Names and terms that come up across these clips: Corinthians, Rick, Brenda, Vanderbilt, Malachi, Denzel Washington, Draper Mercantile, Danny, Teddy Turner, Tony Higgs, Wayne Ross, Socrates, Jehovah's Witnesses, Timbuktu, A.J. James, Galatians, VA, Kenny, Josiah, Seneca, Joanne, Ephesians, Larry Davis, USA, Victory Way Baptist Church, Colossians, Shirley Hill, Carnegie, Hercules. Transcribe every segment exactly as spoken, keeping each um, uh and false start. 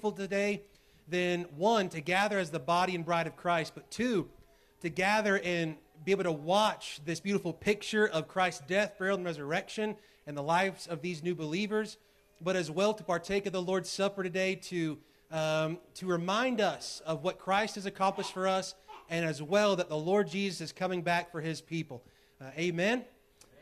faithful today? Then one, to gather as the body and bride of Christ, but two, to gather and be able to watch this beautiful picture of Christ's death, burial, and resurrection and the lives of these new believers, but as well to partake of the Lord's Supper today to um, to remind us of what Christ has accomplished for us, and as well that the Lord Jesus is coming back for his people. Uh, amen?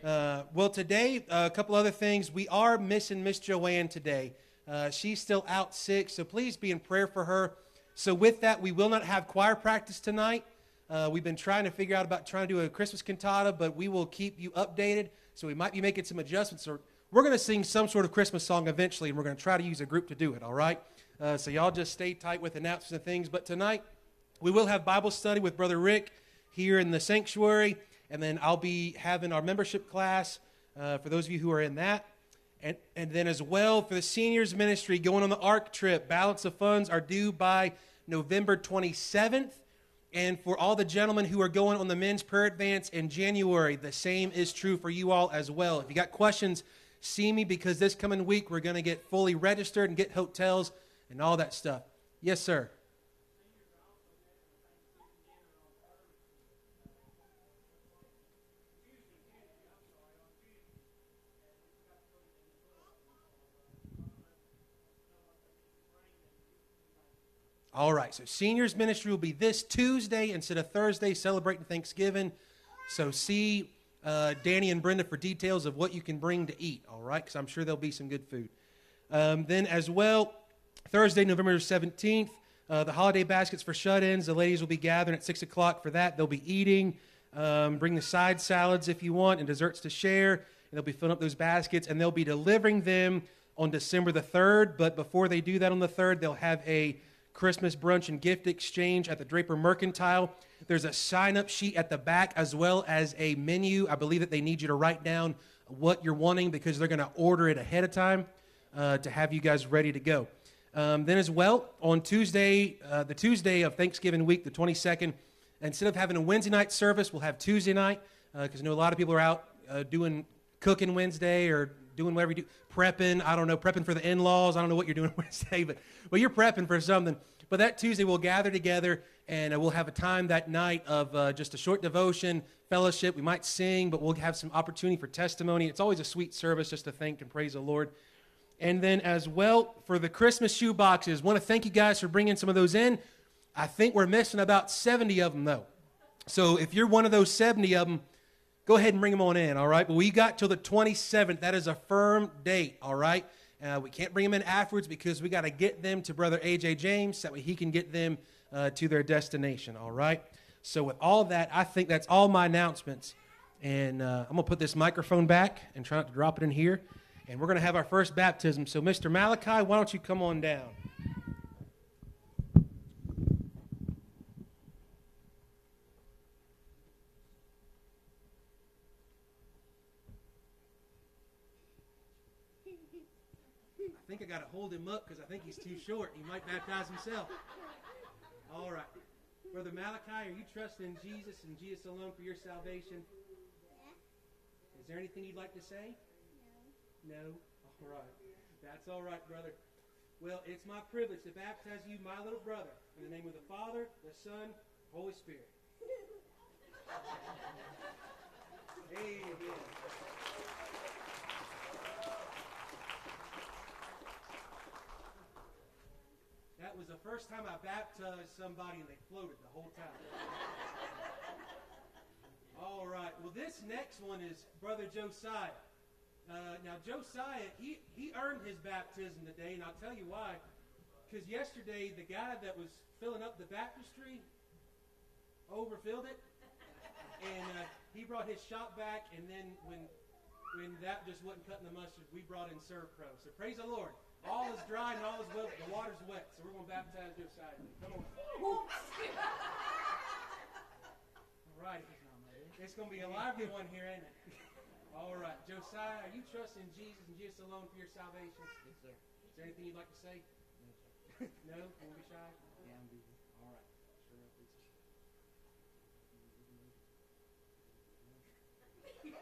Uh, well, today, uh, a couple other things. We are missing Miss Joanne today. Uh, she's still out sick, so please be in prayer for her. So with that, we will not have choir practice tonight. Uh, we've been trying to figure out about trying to do a Christmas cantata, but we will keep you updated. So we might be making some adjustments. Or we're going to sing some sort of Christmas song eventually, and we're going to try to use a group to do it, all right? Uh, so y'all just stay tight with announcements and things. But tonight, we will have Bible study with Brother Rick here in the sanctuary. And then I'll be having our membership class uh, for those of you who are in that. And, and then as well, for the seniors ministry, going on the ARC trip, balance of funds are due by November twenty-seventh. And for all the gentlemen who are going on the men's prayer advance in January, the same is true for you all as well. If you got questions, see me, because this coming week we're going to get fully registered and get hotels and all that stuff. Yes, sir. All right, so seniors ministry will be this Tuesday instead of Thursday, celebrating Thanksgiving. So see uh, Danny and Brenda for details of what you can bring to eat, all right, because I'm sure there'll be some good food. Um, then as well, Thursday, November seventeenth, uh, the holiday baskets for shut-ins. The ladies will be gathering at six o'clock for that. They'll be eating. Um, bring the side salads if you want and desserts to share, and they'll be filling up those baskets, and they'll be delivering them on December the third. But before they do that on the third, they'll have a Christmas brunch and gift exchange at the Draper Mercantile. There's a sign-up sheet at the back as well as a menu. I believe that they need you to write down what you're wanting because they're going to order it ahead of time uh, to have you guys ready to go. Um, then as well, on Tuesday, uh, the Tuesday of Thanksgiving week, the twenty-second, instead of having a Wednesday night service, we'll have Tuesday night because uh, I know a lot of people are out uh, doing cooking Wednesday or doing whatever you do, prepping, I don't know, prepping for the in-laws. I don't know what you're doing Wednesday, but well, you're prepping for something. But that Tuesday, we'll gather together, and we'll have a time that night of uh, just a short devotion, fellowship. We might sing, but we'll have some opportunity for testimony. It's always a sweet service just to thank and praise the Lord. And then as well, for the Christmas shoe boxes, want to thank you guys for bringing some of those in. I think we're missing about seventy of them, though. So if you're one of those seventy of them, go ahead and bring them on in, all right? But we got till the twenty-seventh. That is a firm date, all right? Uh, we can't bring them in afterwards because we got to get them to Brother A J. James so that way he can get them uh, to their destination, all right? So with all that, I think that's all my announcements. And uh, I'm going to put this microphone back and try not to drop it in here. And we're going to have our first baptism. So, Mister Malachi, why don't you come on down? I think I got to hold him up because I think he's too short. He might baptize himself. All right. Brother Malachi, are you trusting Jesus and Jesus alone for your salvation? Yeah. Is there anything you'd like to say? No. No? All right. That's all right, brother. Well, it's my privilege to baptize you, my little brother, in the name of the Father, the Son, Holy Spirit. Amen. That was the first time I baptized somebody and they floated the whole time. All right. Well, this next one is Brother Josiah. Uh, now, Josiah, he, he earned his baptism today, and I'll tell you why. Because yesterday, the guy that was filling up the baptistry overfilled it, and uh, he brought his shot back, and then when, when that just wasn't cutting the mustard, we brought in ServPro. So praise the Lord. All is dry and all is wet. The water's wet, so we're going to baptize Josiah. Come on. All right. It's going to be a lively one here, ain't it? All right. Josiah, are you trusting Jesus and Jesus alone for your salvation? Yes, sir. Is there anything you'd like to say? No, sir. No? Don't be shy? Yeah, I'm busy. All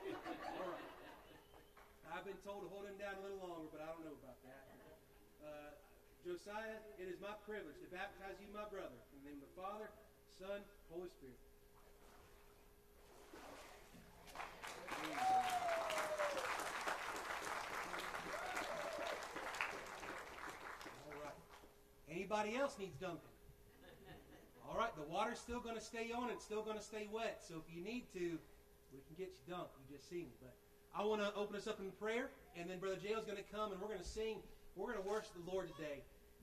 right. All right. I've been told to hold him down a little longer, but I don't know about that. Uh, Josiah, it is my privilege to baptize you, my brother, in the name of the Father, Son, Holy Spirit. All right. Anybody else needs dunking? All right, the water's still going to stay on and still going to stay wet, so if you need to, we can get you dunked. You just seen it, but I want to open us up in prayer, and then Brother Jael's going to come, and we're going to sing. We're going to worship the Lord today,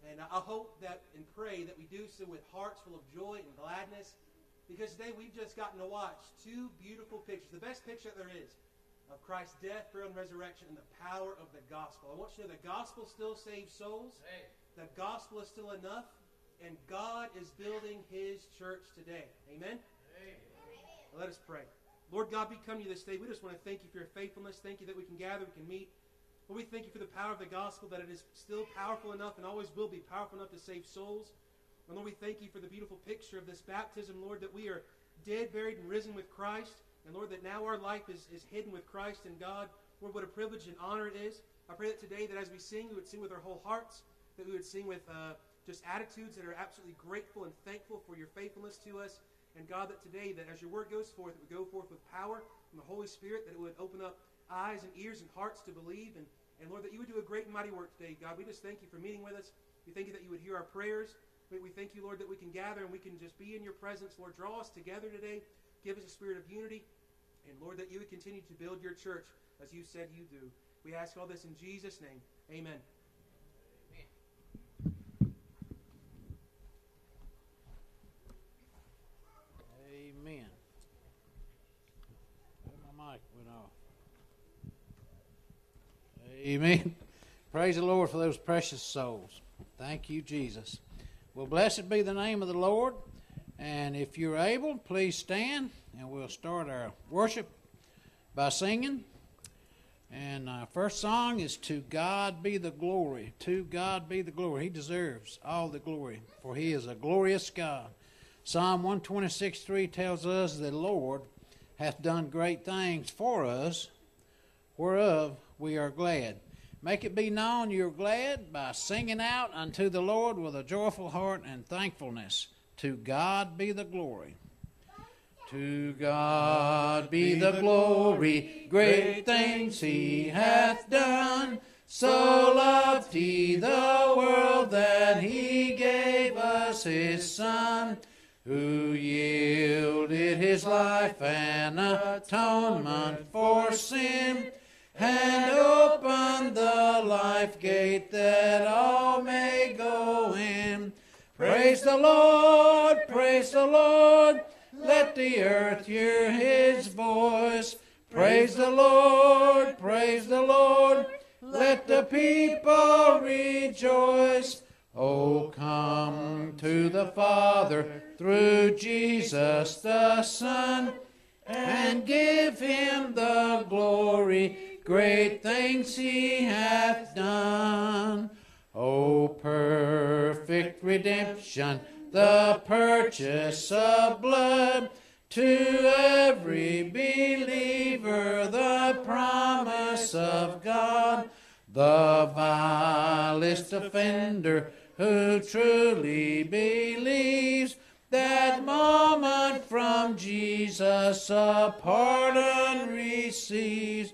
and I hope that and pray that we do so with hearts full of joy and gladness, because today we've just gotten to watch two beautiful pictures, the best picture there is, of Christ's death, burial, and resurrection, and the power of the gospel. I want you to know the gospel still saves souls. Hey. The gospel is still enough, and God is building His church today. Amen? Hey. Let us pray. Lord God, we come to you this day. We just want to thank you for your faithfulness. Thank you that we can gather, we can meet. Lord, we thank you for the power of the gospel, that it is still powerful enough and always will be powerful enough to save souls. And Lord, we thank you for the beautiful picture of this baptism, Lord, that we are dead, buried, and risen with Christ. And Lord, that now our life is, is hidden with Christ in God. Lord, what a privilege and honor it is. I pray that today that as we sing, we would sing with our whole hearts, that we would sing with uh, just attitudes that are absolutely grateful and thankful for your faithfulness to us. And God, that today, that as your word goes forth, it would go forth with power from the Holy Spirit, that it would open up eyes and ears and hearts to believe. And, and Lord, that you would do a great and mighty work today, God. We just thank you for meeting with us. We thank you that you would hear our prayers. We, we thank you, Lord, that we can gather and we can just be in your presence. Lord, draw us together today. Give us a spirit of unity. And Lord, that you would continue to build your church as you said you do. We ask all this in Jesus' name. Amen. Amen. My mic went off. Amen. Praise the Lord for those precious souls. Thank you, Jesus. Well, blessed be the name of the Lord. And if you're able, please stand, and we'll start our worship by singing. And our first song is "To God Be the Glory." To God be the glory. He deserves all the glory, for He is a glorious God. Psalm one twenty-six three tells us the Lord hath done great things for us, whereof we are glad. Make it be known you're glad by singing out unto the Lord with a joyful heart and thankfulness. To God be the glory. To God be the glory, great things He hath done. So loved He the world that He gave us His Son, who yielded His life an atonement for sin, and opened the life gate that all may go in. Praise the Lord, praise the Lord, let the earth hear His voice. Praise the Lord, praise the Lord, let the people rejoice. Oh, come to the Father through Jesus the Son, and give Him the glory, great things He hath done. Oh, perfect redemption, the purchase of blood, to every believer the promise of God. The vilest offender who truly believes, that moment from Jesus a pardon receives.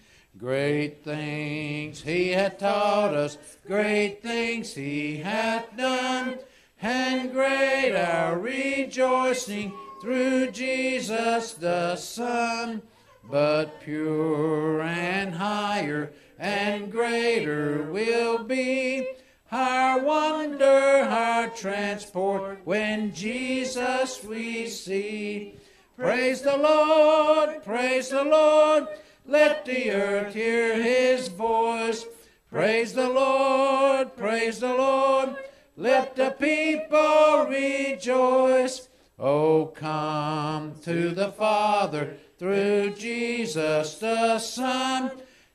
Great things He hath taught us, great things He hath done, and great our rejoicing through Jesus the Son. But pure and higher and greater will be our wonder, our transport, when Jesus we see. Praise the Lord, praise the Lord, let the earth hear His voice. Praise the Lord, praise the Lord, Let the people rejoice. Oh, come to the Father through Jesus the Son,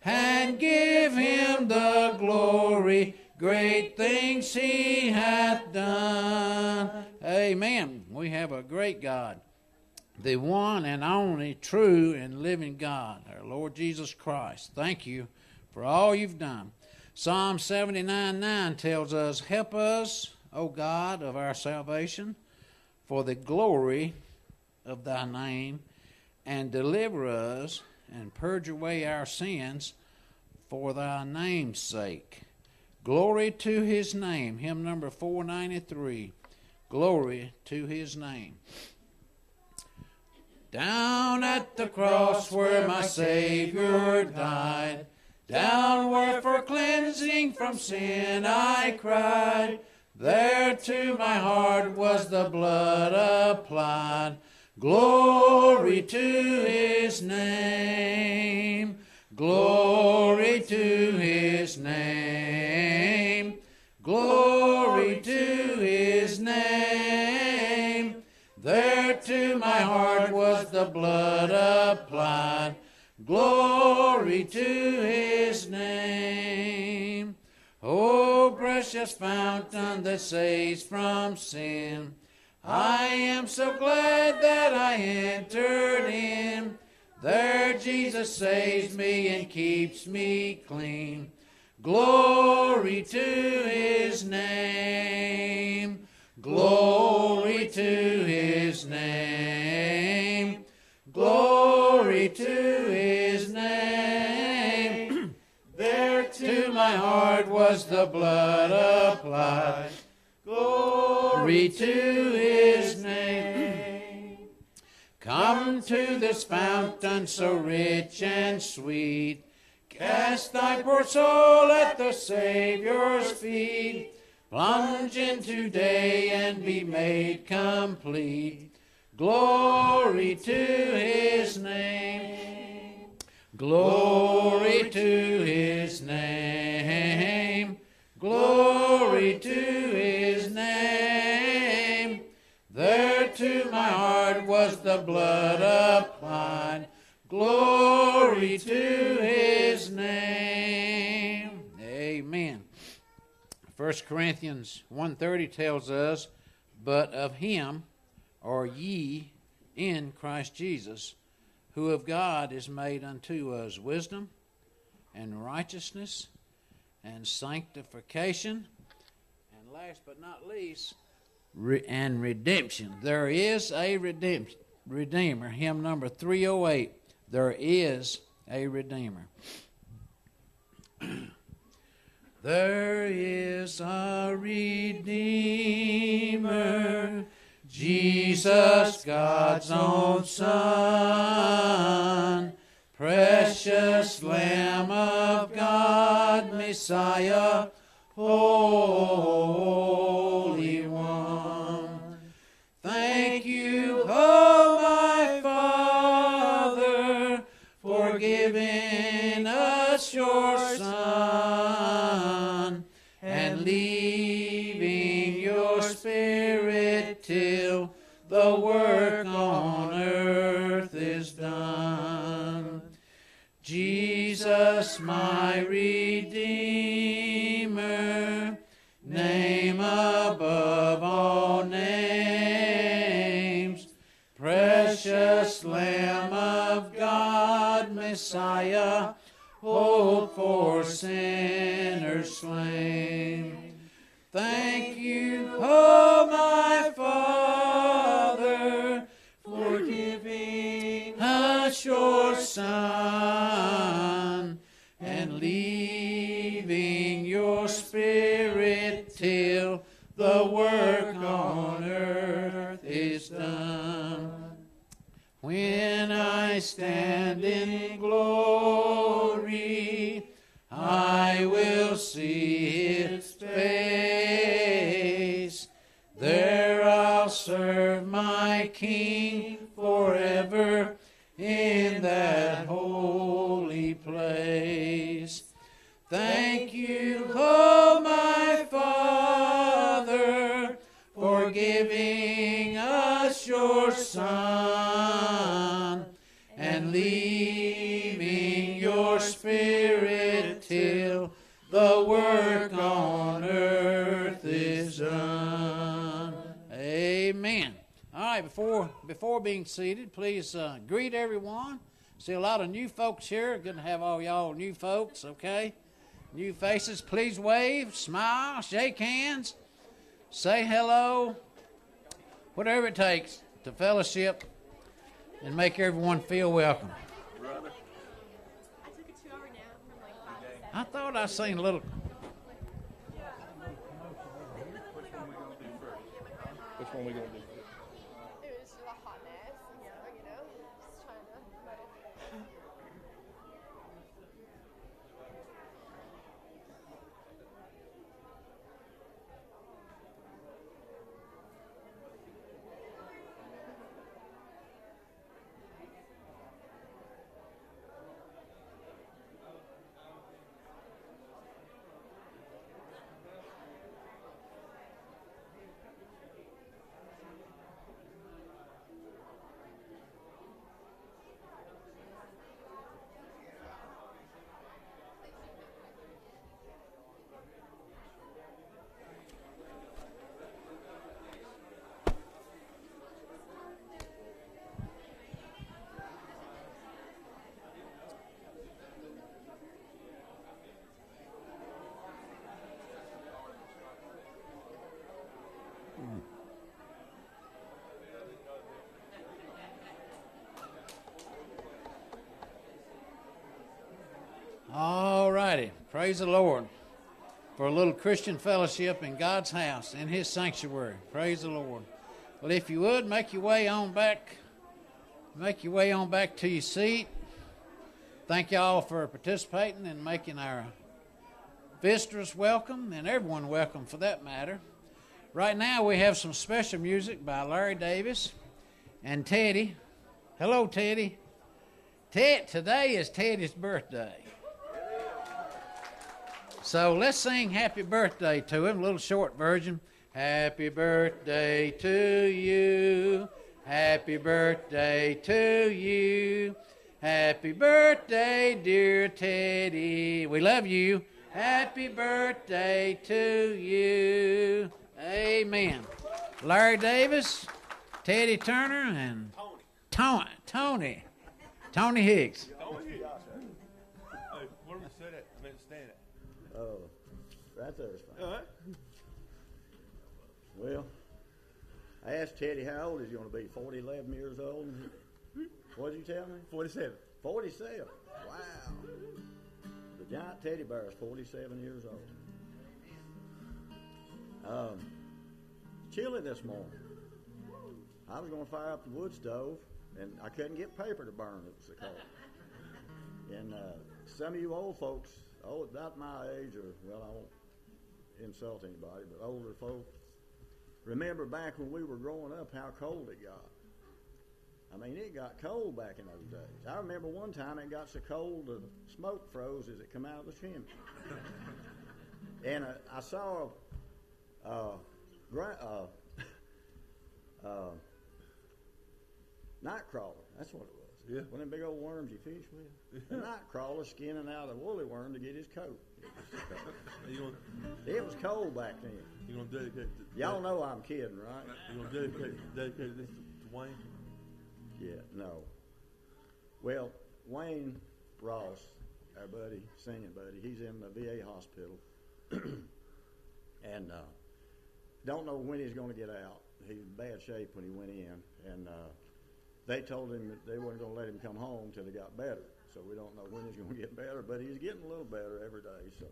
and give him the glory. Great things he hath done. Amen. We have a great God, the one and only true and living God, our Lord Jesus Christ. Thank you for all you've done. Psalm seventy-nine nine tells us, help us, O God of our salvation, for the glory of thy name, and deliver us and purge away our sins for thy name's sake. Glory to his name. Hymn number four ninety-three. Glory to his name. Down at the cross where my Savior died, down where for cleansing from sin I cried, there to my heart was the blood applied. Glory to his name. Glory to his name. Glory to his name. There to my heart was the blood applied. Glory to his name. O precious fountain that saves from sin, I am so glad that I entered in. There Jesus saves me and keeps me clean. Glory to his name. Glory to his name. Glory to his name. There to my heart was the blood applied. Glory to his name. Come to this fountain so rich and sweet. Cast thy poor soul at the Savior's feet. Plunge in today and be made complete. Glory to his name. Glory to his name. Glory to his name. There to my heart was the blood applied. Glory to his name. Amen. First Corinthians one thirty tells us, but of him are ye in Christ Jesus, who of God is made unto us wisdom and righteousness and sanctification, and last but not least, re and redemption. There is a redemption, Redeemer. Hymn number three oh eight, there is a Redeemer. There is a Redeemer, Jesus, God's own Son, precious Lamb of God, Messiah, Holy One. Thank you, oh my Father, for giving us your Son and leaving your Spirit till the work on earth is done. Jesus, my Redeemer, name above all names, precious Lamb of God, Messiah, hope for sinners slain. Thank you, oh my Father, for giving us your Son and leaving your Spirit till the work on earth is done. When I stand in glory, I will see his face. There I'll serve my King forever in that holy place. Thank you, oh my Father, your Son, and leaving your Spirit till the work on earth is done. Amen. All right, before, before being seated, please uh, greet everyone. See a lot of new folks here. Good to have all y'all new folks, okay? New faces. Please wave, smile, shake hands, say hello, whatever it takes to fellowship and make everyone feel welcome. Brother. I took a two-hour nap from like five to seven. I thought I seen a little. Which one we gonna do? Praise the Lord for a little Christian fellowship in God's house, in His sanctuary. Praise the Lord. Well, if you would, make your way on back, make your way on back to your seat. Thank y'all for participating and making our visitors welcome, and everyone welcome for that matter. Right now we have some special music by Larry Davis and Teddy. Hello, Teddy. Ted, today is Teddy's birthday. So let's sing Happy Birthday to him, a little short version. Happy birthday to you. Happy birthday to you. Happy birthday, dear Teddy. We love you. Happy birthday to you. Amen. Larry Davis, Teddy Turner, and Tony. Tony. Tony Higgs. Tony Higgs. Hey, where we sit at? I meant stand at. Oh, right there is fine. All right. Well, I asked Teddy how old he's going to be, forty, eleven years old. What did you tell me? forty-seven. forty-seven. Wow. The giant teddy bear is forty-seven years old. Um, chilly this morning. I was going to fire up the wood stove, and I couldn't get paper to burn. It was the cold. And uh, some of you old folks, oh, about my age, or, well, I won't insult anybody, but older folks, remember back when we were growing up how cold it got. I mean, it got cold back in those days. I remember one time it got so cold the smoke froze as it come out of the chimney. And uh, I saw a, uh, gra- uh, uh, night crawler, that's what it was. Yeah. One of them big old worms you fish with. The night crawler skinning out a woolly worm to get his coat. It was, it was cold back then. You gonna dedicate? Y'all know I'm kidding, right? You gonna dedicate, dedicate this to, to Wayne? Yeah, no. Well, Wayne Ross, our buddy, singing buddy, he's in the V A hospital, and uh, don't know when he's gonna get out. He was in bad shape when he went in, and. Uh, They told him that they weren't going to let him come home till he got better. So we don't know when he's going to get better, but he's getting a little better every day. So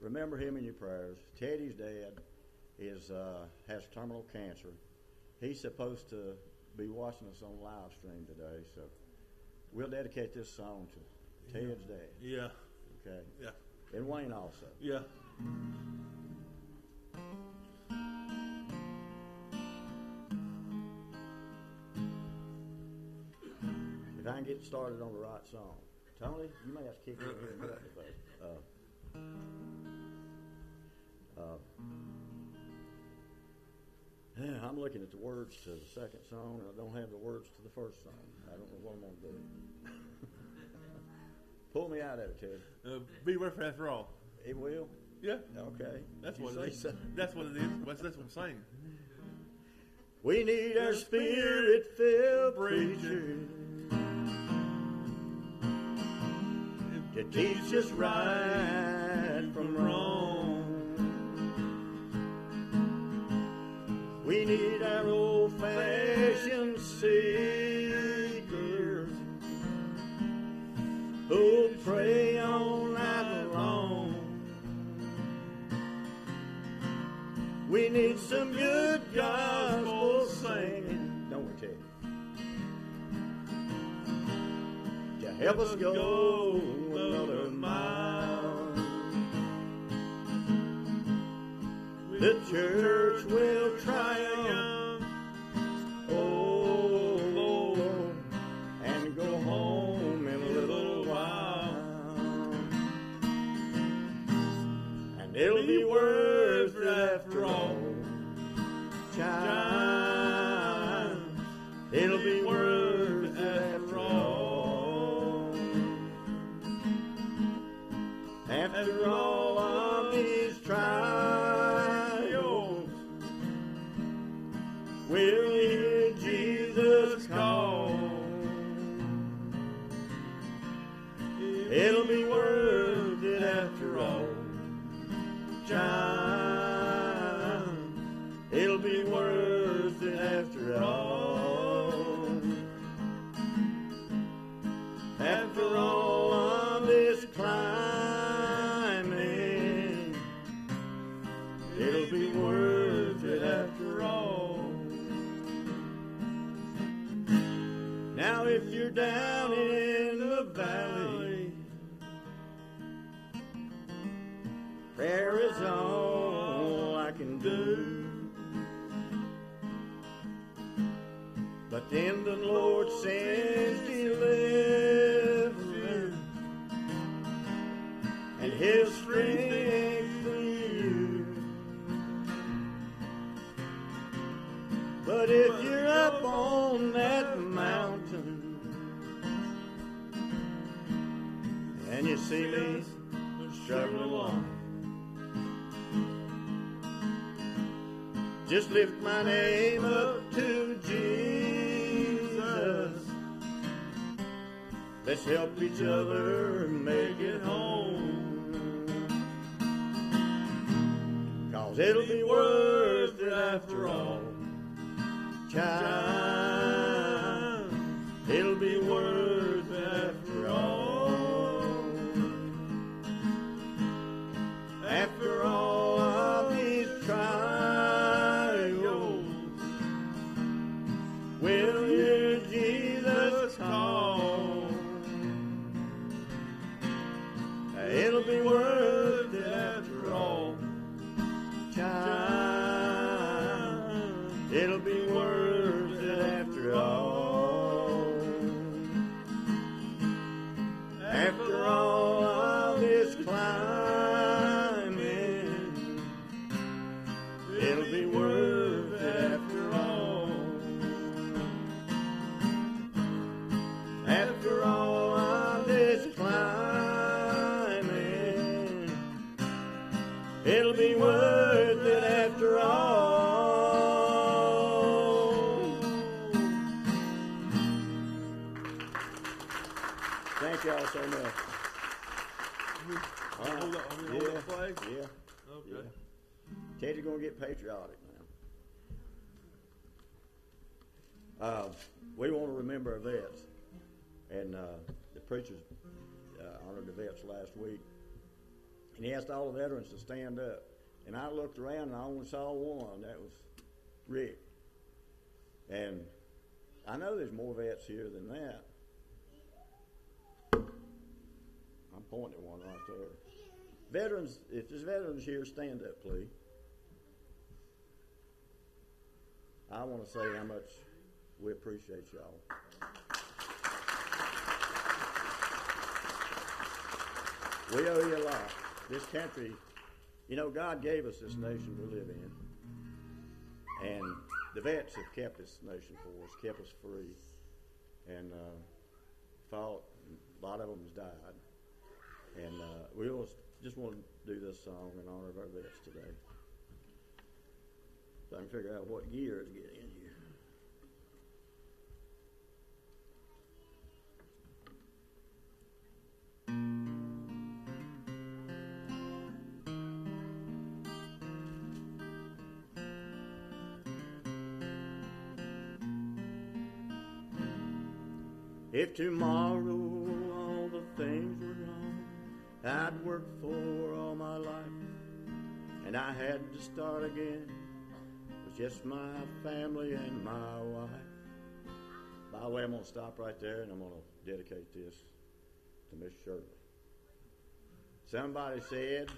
remember him in your prayers. Teddy's dad is uh, has terminal cancer. He's supposed to be watching us on live stream today. So we'll dedicate this song to Ted's dad. Yeah. Okay. Yeah. And Wayne also. Yeah. I can get started on the right song. Tony, you may have to kick me in a minute, but uh, uh, I'm looking at the words to the second song, and I don't have the words to the first song. I don't know what I'm going to do. Pull me out of it, Ted. Uh, be rough after all. It will? Yeah. Okay. That's what it is. So. That's what it is. That's, that's what I'm saying. We need our spirit-filled preachers to teach us right from wrong. We need our old-fashioned seekers who'll pray all night long. We need some good gospel singing, don't we, Ted? To help us go another mile. The church will triumph, oh Lord, and go home in a little while. And it'll be worth it after all, child. It'll be worth it after all. After all of these trials, we'll hear Jesus call. It'll be worth it after all, child. It'll be worth it after all. After all of this climbing, it'll be worth it after all. Now if you're down in the valley, prayer is all I can do. But then the Lord sends deliverance and His strength for you. But if you're up on that mountain and you see me struggling along, just lift my name up to Jesus. Let's help each other make it home. Cause it'll be worth it after all, child. It'll be worth it after all. After all of these trials, we'll hear Jesus call. It'll be worth it after all, child. It'll be worth it after all. After all of this climbing, it'll be worth it after all. After all of this climbing, it'll be worth it after all. Thank y'all so much. All right. Hold on, hold on, yeah. Hold on, yeah. Okay. Yeah. Teddy's gonna get patriotic now. Uh, we want to remember our vets, and uh, the preachers uh, honored the vets last week. And he asked all the veterans to stand up. And I looked around and I only saw one. That was Rick. And I know there's more vets here than that. I'm pointing at one right there. Veterans, if there's veterans here, stand up, please. I want to say how much we appreciate y'all. We owe you a lot. This country, you know, God gave us this nation we live in, and the vets have kept this notion for us, kept us free, and uh, fought. A lot of them has died, and uh, we always just want to do this song in honor of our vets today. So I can figure out what gear it's getting in here. If tomorrow all the things were gone I'd worked for all my life, and I had to start again with just my family and my wife. By the way, I'm going to stop right there, and I'm going to dedicate this to Miss Shirley. Somebody said,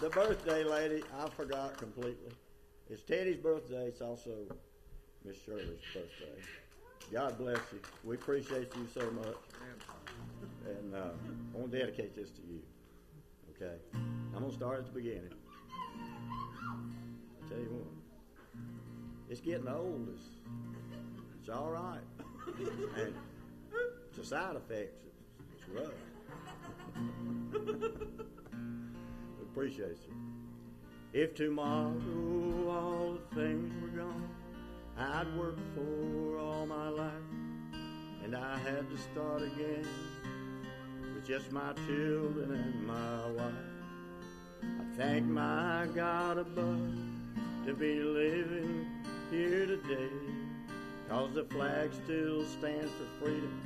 the birthday lady, I forgot completely. It's Teddy's birthday. It's also Miss Shirley's birthday. God bless you. We appreciate you so much. And uh, I want to dedicate this to you. Okay? I'm going to start at the beginning. I'll tell you what. It's getting old. It's, it's all right. And it's a side effect. It's, it's rough. We appreciate you. If tomorrow all the things were gone, I'd worked for all my life, and I had to start again with just my children and my wife. I thank my God above to be living here today, 'cause the flag still stands for freedom,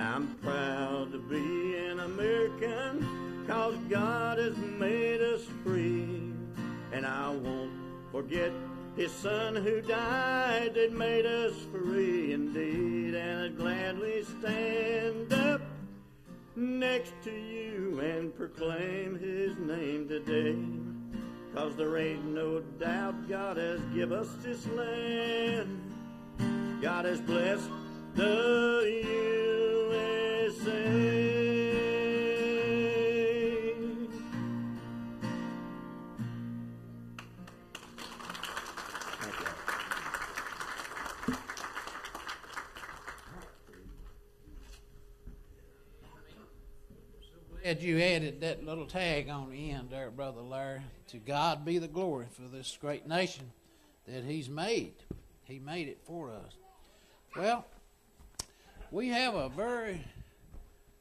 I'm proud to be an American, 'cause God has made us free, and I won't forget his son who died that made us free indeed, and I'd gladly stand up next to you and proclaim his name today, 'cause there ain't no doubt God has given us this land. God has blessed the U S A. Glad you added that little tag on the end there, Brother Larry. To God be the glory for this great nation that he's made. He made it for us. Well, we have a very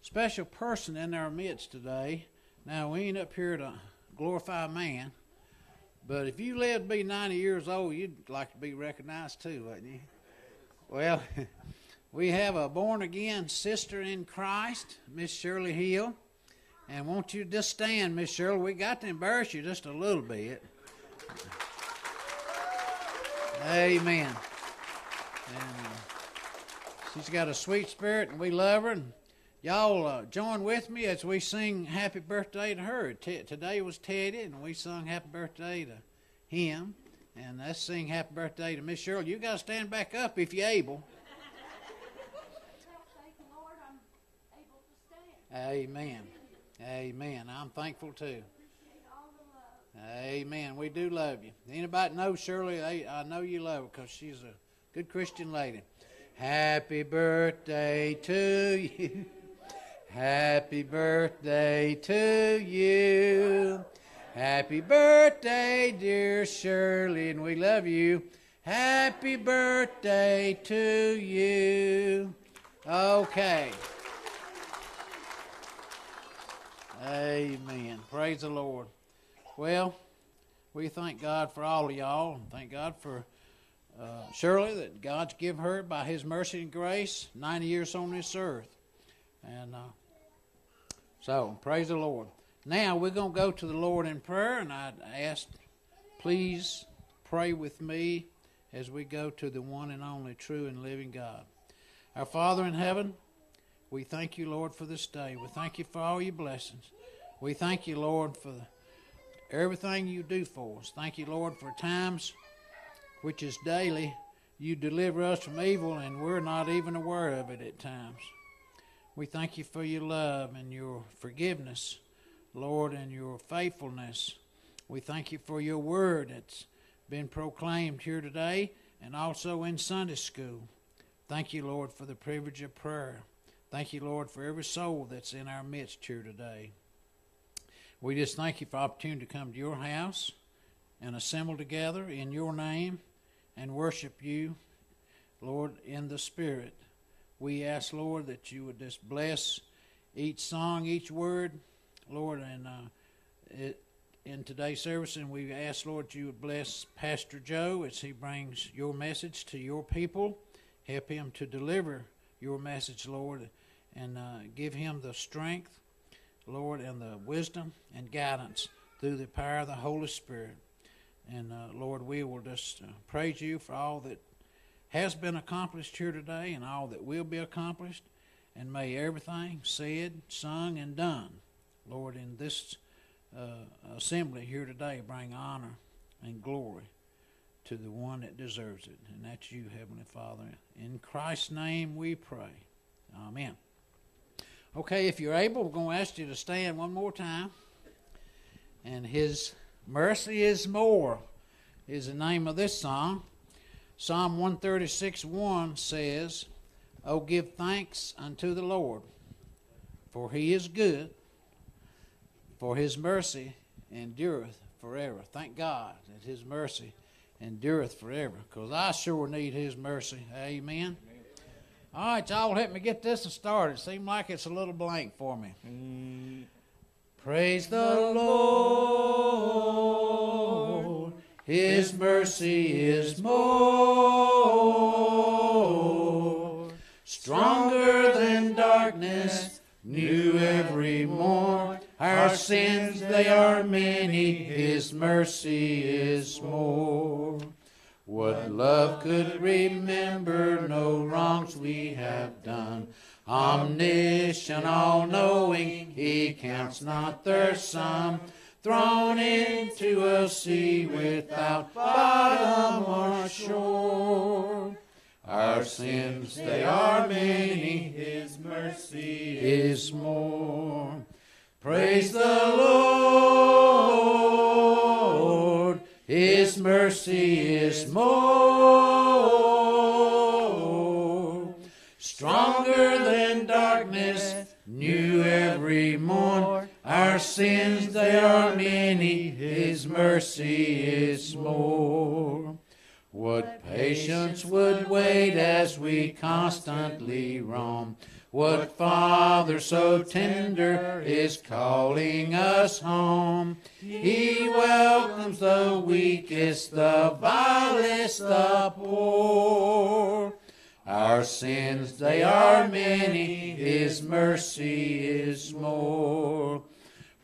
special person in our midst today. Now, we ain't up here to glorify man, but if you lived to be ninety years old, you'd like to be recognized too, wouldn't you? Well, we have a born-again sister in Christ, Miss Shirley Hill, And won't you just stand, Miss Shirley? We got to embarrass you just a little bit. Amen. And she's got a sweet spirit, and we love her. And y'all uh, join with me as we sing happy birthday to her. T- today was Teddy, and we sung happy birthday to him. And let's sing happy birthday to Miss Shirley. You got to stand back up if you're able. Thank the Lord, I'm able to stand. Amen. Amen. I'm thankful too. Amen. We do love you. Anybody know Shirley? They, I know you love her because she's a good Christian lady. Happy birthday to you. Happy birthday to you. Happy birthday, dear Shirley, and we love you. Happy birthday to you. Okay. Amen. Praise the Lord. Well, we thank God for all of y'all, and thank God for uh, Shirley, that God's given her by His mercy and grace ninety years on this earth. And uh, so, praise the Lord. Now, we're going to go to the Lord in prayer, and I ask, please pray with me as we go to the one and only true and living God. Our Father in heaven, we thank you, Lord, for this day. We thank you for all your blessings. We thank you, Lord, for everything you do for us. Thank you, Lord, for times which is daily. You deliver us from evil, and we're not even aware of it at times. We thank you for your love and your forgiveness, Lord, and your faithfulness. We thank you for your word that's been proclaimed here today and also in Sunday school. Thank you, Lord, for the privilege of prayer. Thank you, Lord, for every soul that's in our midst here today. We just thank you for the opportunity to come to your house and assemble together in your name and worship you, Lord, in the Spirit. We ask, Lord, that you would just bless each song, each word, Lord, and uh, it, in today's service. And we ask, Lord, that you would bless Pastor Joe as he brings your message to your people. Help him to deliver your message, Lord, and uh, give him the strength, Lord, and the wisdom and guidance through the power of the Holy Spirit. And, uh, Lord, we will just uh, praise you for all that has been accomplished here today and all that will be accomplished. And may everything said, sung, and done, Lord, in this uh, assembly here today bring honor and glory to the one that deserves it, and that's you, Heavenly Father. In Christ's name we pray. Amen. Okay, if you're able, we're going to ask you to stand one more time. And His mercy is more is the name of this song. Psalm one thirty-six one says, "Oh, give thanks unto the Lord, for He is good, for His mercy endureth forever." Thank God that His mercy endureth forever, because I sure need His mercy. Amen. Amen. All right, y'all help me get this one started. Seems like it's a little blank for me. Mm. Praise the Lord, His mercy is more, stronger than darkness, new every morn. Our sins, they are many, His mercy is more. What love could remember, no wrongs we have done. Omniscient, all-knowing, He counts not their sum. Thrown into a sea without bottom or shore. Our sins, they are many, His mercy is more. Praise the Lord, His mercy is more, stronger than darkness, new every morn. Our sins, they are many, His mercy is more. What patience would wait as we constantly roam. What Father so tender is calling us home. He welcomes the weakest, the vilest, the poor. Our sins, they are many, His mercy is more.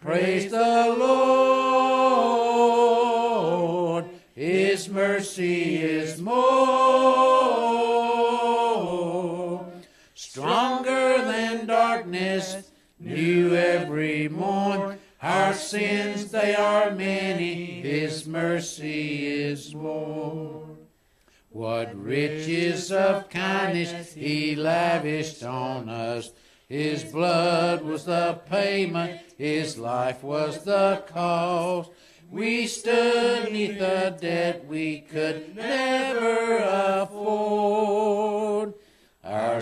Praise the Lord, His mercy is more, stronger than darkness, new every morn. Our sins, they are many, His mercy is more. What riches of kindness He lavished on us. His blood was the payment, His life was the cost. We stood beneath a debt we could never afford. Our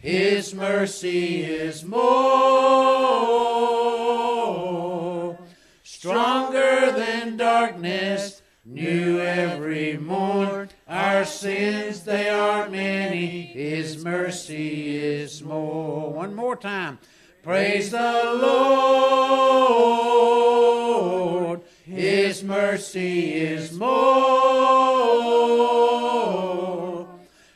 His mercy is more, stronger than darkness, new every morn. Our sins, they are many, His mercy is more. One more time. Praise the Lord, His mercy is more,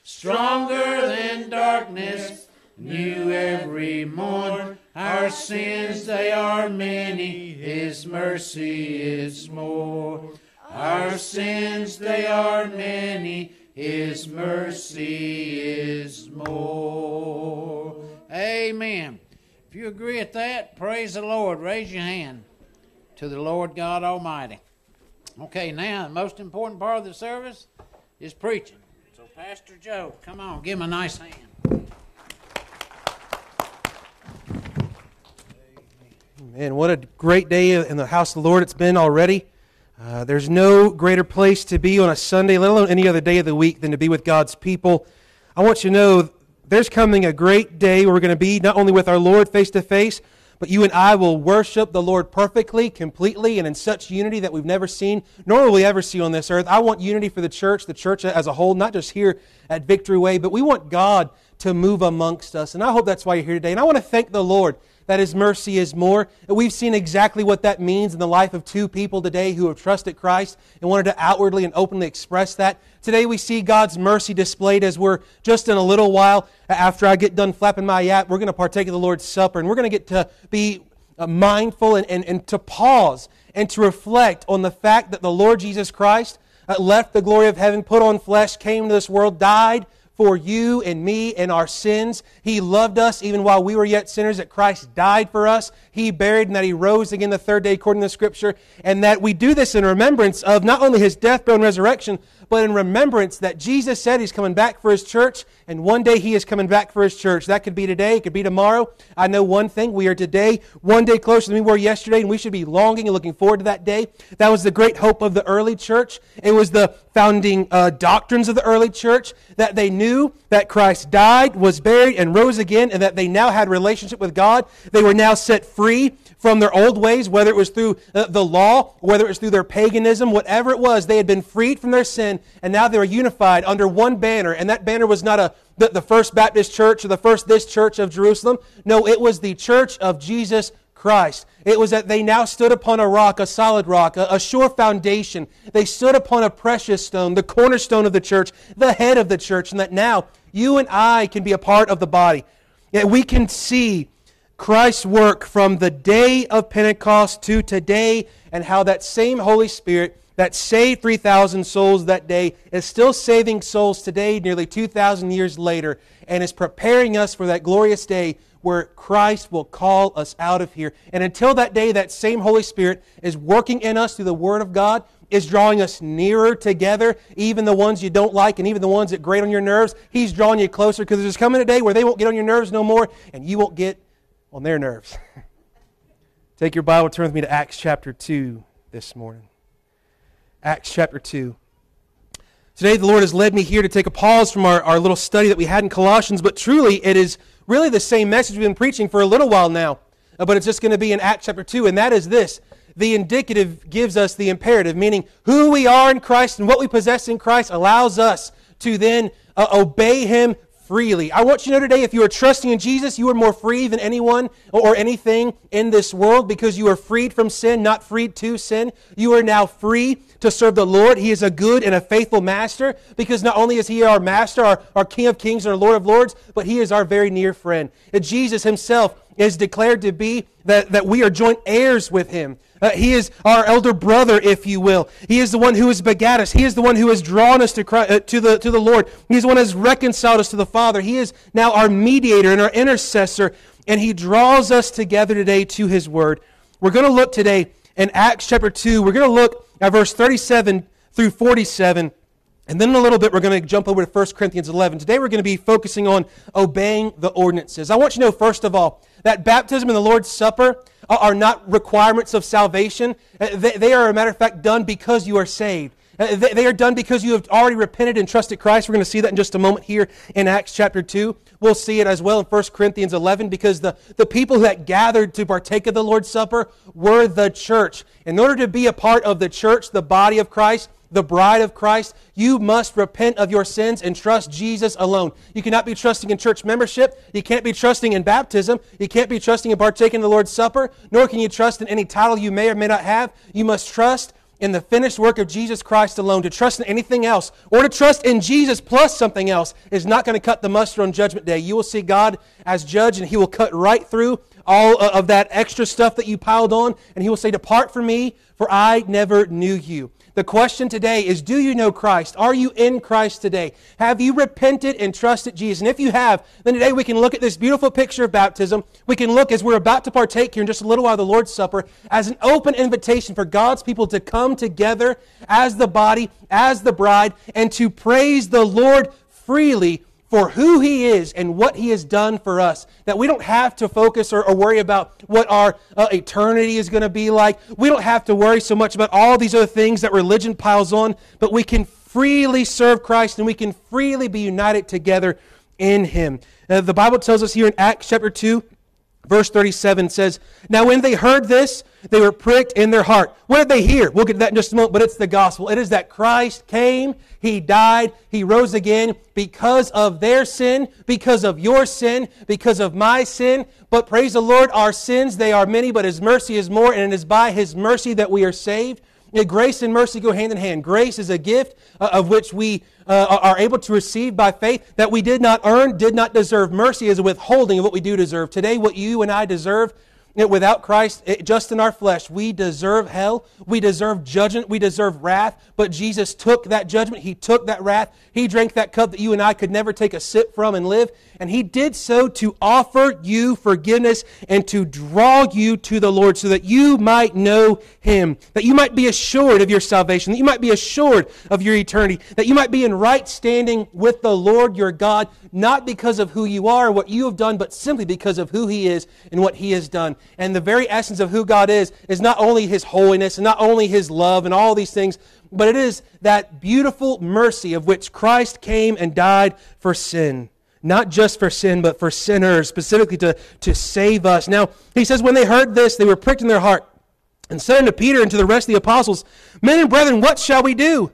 stronger than darkness, new every morn. Our sins, they are many, His mercy is more. Our sins, they are many, His mercy is more. Amen. If you agree with that, praise the Lord. Raise your hand to the Lord God Almighty. Okay, now the most important part of the service is preaching. So Pastor Joe, come on, give him a nice hand. Amen. What a great day in the house of the Lord it's been already. Uh, there's no greater place to be on a Sunday, let alone any other day of the week, than to be with God's people. I want you to know there's coming a great day where we're going to be not only with our Lord face to face, but you and I will worship the Lord perfectly, completely, and in such unity that we've never seen, nor will we ever see on this earth. I want unity for the church, the church as a whole, not just here at Victory Way, but we want God to move amongst us. And I hope that's why you're here today. And I want to thank the Lord that His mercy is more. And we've seen exactly what that means in the life of two people today who have trusted Christ and wanted to outwardly and openly express that. Today we see God's mercy displayed as we're just in a little while after I get done flapping my yap, we're going to partake of the Lord's Supper, and we're going to get to be mindful and, and, and to pause and to reflect on the fact that the Lord Jesus Christ left the glory of heaven, put on flesh, came to this world, died for you and me and our sins. He loved us even while we were yet sinners, that Christ died for us. He buried, and that He rose again the third day according to the Scripture. And that we do this in remembrance of not only His death, burial, and resurrection, but in remembrance that Jesus said He's coming back for His church, and one day He is coming back for His church. That could be today, it could be tomorrow. I know one thing, we are today one day closer than we were yesterday, and we should be longing and looking forward to that day. That was the great hope of the early church. It was the founding uh, doctrines of the early church, that they knew that Christ died, was buried, and rose again, and that they now had a relationship with God. They were now set free from their old ways, whether it was through uh, the law, whether it was through their paganism, whatever it was, they had been freed from their sin, and now they were unified under one banner. And that banner was not a the, the First Baptist Church or the First This Church of Jerusalem. No, it was the Church of Jesus Christ. It was that they now stood upon a rock, a solid rock, a, a sure foundation. They stood upon a precious stone, the cornerstone of the church, the head of the church, and that now you and I can be a part of the body. Yet we can see Christ's work from the day of Pentecost to today, and how that same Holy Spirit that saved three thousand souls that day is still saving souls today, nearly two thousand years later, and is preparing us for that glorious day where Christ will call us out of here. And until that day, that same Holy Spirit is working in us through the Word of God, is drawing us nearer together, even the ones you don't like and even the ones that grate on your nerves. He's drawing you closer, because there's coming a day where they won't get on your nerves no more, and you won't get on their nerves. Take your Bible, turn with me to Acts chapter two this morning. Acts chapter two. Today the Lord has led me here to take a pause from our, our little study that we had in Colossians, but truly it is really the same message we've been preaching for a little while now. but it's just going to be in Acts chapter two, and that is this. The indicative gives us the imperative, meaning who we are in Christ and what we possess in Christ allows us to then uh, obey Him freely. I want you to know today, if you are trusting in Jesus, you are more free than anyone or anything in this world, because you are freed from sin, not freed to sin. You are now free to serve the Lord. He is a good and a faithful master, because not only is He our master, our, our King of kings and our Lord of lords, but He is our very near friend. And Jesus Himself is declared to be that, that we are joint heirs with Him. Uh, he is our elder brother, if you will. He is the one who has begat us. He is the one who has drawn us to Christ, uh, to the to the Lord. He is the one who has reconciled us to the Father. He is now our mediator and our intercessor, and He draws us together today to His Word. We're going to look today in Acts chapter two. We're going to look at verse thirty-seven through forty-seven, and then in a little bit we're going to jump over to First Corinthians eleven. Today we're going to be focusing on obeying the ordinances. I want you to know, first of all, that baptism and the Lord's Supper are not requirements of salvation. They are, a matter of fact, done because you are saved. They are done because you have already repented and trusted Christ. We're going to see that in just a moment here in Acts chapter two. We'll see it as well in First Corinthians eleven, because the, the people that gathered to partake of the Lord's Supper were the church. In order to be a part of the church, the body of Christ, the bride of Christ, you must repent of your sins and trust Jesus alone. You cannot be trusting in church membership. You can't be trusting in baptism. You can't be trusting in partaking of the Lord's Supper, nor can you trust in any title you may or may not have. You must trust in the finished work of Jesus Christ alone. To trust in anything else, or to trust in Jesus plus something else, is not going to cut the mustard on Judgment Day. You will see God as judge, and He will cut right through all of that extra stuff that you piled on, and He will say, "Depart from me, for I never knew you." The question today is, do you know Christ? Are you in Christ today? Have you repented and trusted Jesus? And if you have, then today we can look at this beautiful picture of baptism. We can look, as we're about to partake here in just a little while, the Lord's Supper, as an open invitation for God's people to come together as the body, as the bride, and to praise the Lord freely for who He is and what He has done for us. That we don't have to focus or, or worry about what our uh, eternity is going to be like. We don't have to worry so much about all these other things that religion piles on, but we can freely serve Christ, and we can freely be united together in Him. Uh, the Bible tells us here in Acts chapter two, verse thirty-seven says, "Now when they heard this, they were pricked in their heart." What did they hear? We'll get to that in just a moment, but it's the gospel. It is that Christ came, He died, He rose again because of their sin, because of your sin, because of my sin. But praise the Lord, our sins, they are many, but His mercy is more, and it is by His mercy that we are saved. Grace and mercy go hand in hand. Grace is a gift uh, of which we uh, are able to receive by faith, that we did not earn, did not deserve. Mercy is a withholding of what we do deserve. Today, what you and I deserve without Christ, it, just in our flesh, we deserve hell. We deserve judgment. We deserve wrath. But Jesus took that judgment. He took that wrath. He drank that cup that you and I could never take a sip from and live. And He did so to offer you forgiveness and to draw you to the Lord, so that you might know Him, that you might be assured of your salvation, that you might be assured of your eternity, that you might be in right standing with the Lord your God, not because of who you are or what you have done, but simply because of who He is and what He has done. And the very essence of who God is, is not only His holiness and not only His love and all these things, but it is that beautiful mercy of which Christ came and died for sin. Not just for sin, but for sinners, specifically to, to save us. Now, he says, when they heard this, they were pricked in their heart, and said unto Peter and to the rest of the apostles, "Men and brethren, what shall we do?"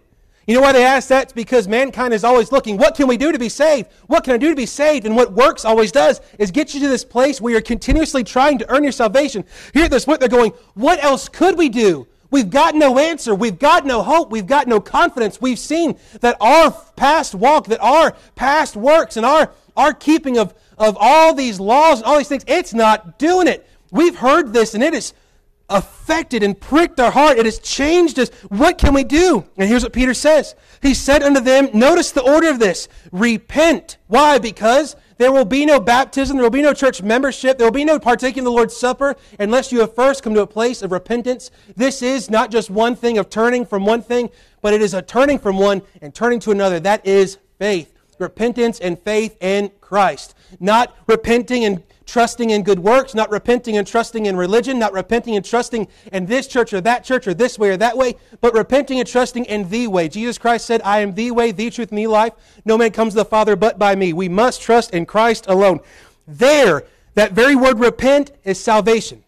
You know why they asked that? It's because mankind is always looking, what can we do to be saved? What can I do to be saved? And what works always does is get you to this place where you're continuously trying to earn your salvation. Here at this point, they're going, what else could we do? We've got no answer. We've got no hope. We've got no confidence. We've seen that our past walk, that our past works, and our, our keeping of, of all these laws and all these things, it's not doing it. We've heard this, and it is affected and pricked our heart. It has changed us. What can we do? And here's what Peter says. He said unto them, notice the order of this, repent. Why? Because there will be no baptism, there will be no church membership, there will be no partaking of the Lord's Supper unless you have first come to a place of repentance. This is not just one thing of turning from one thing, but it is a turning from one and turning to another. That is faith. Repentance and faith in Christ. Not repenting and trusting in good works, not repenting and trusting in religion, not repenting and trusting in this church or that church or this way or that way, but repenting and trusting in the way. Jesus Christ said, "I am the way, the truth, and the life. No man comes to the Father but by me." We must trust in Christ alone. There, That very word repent is salvation.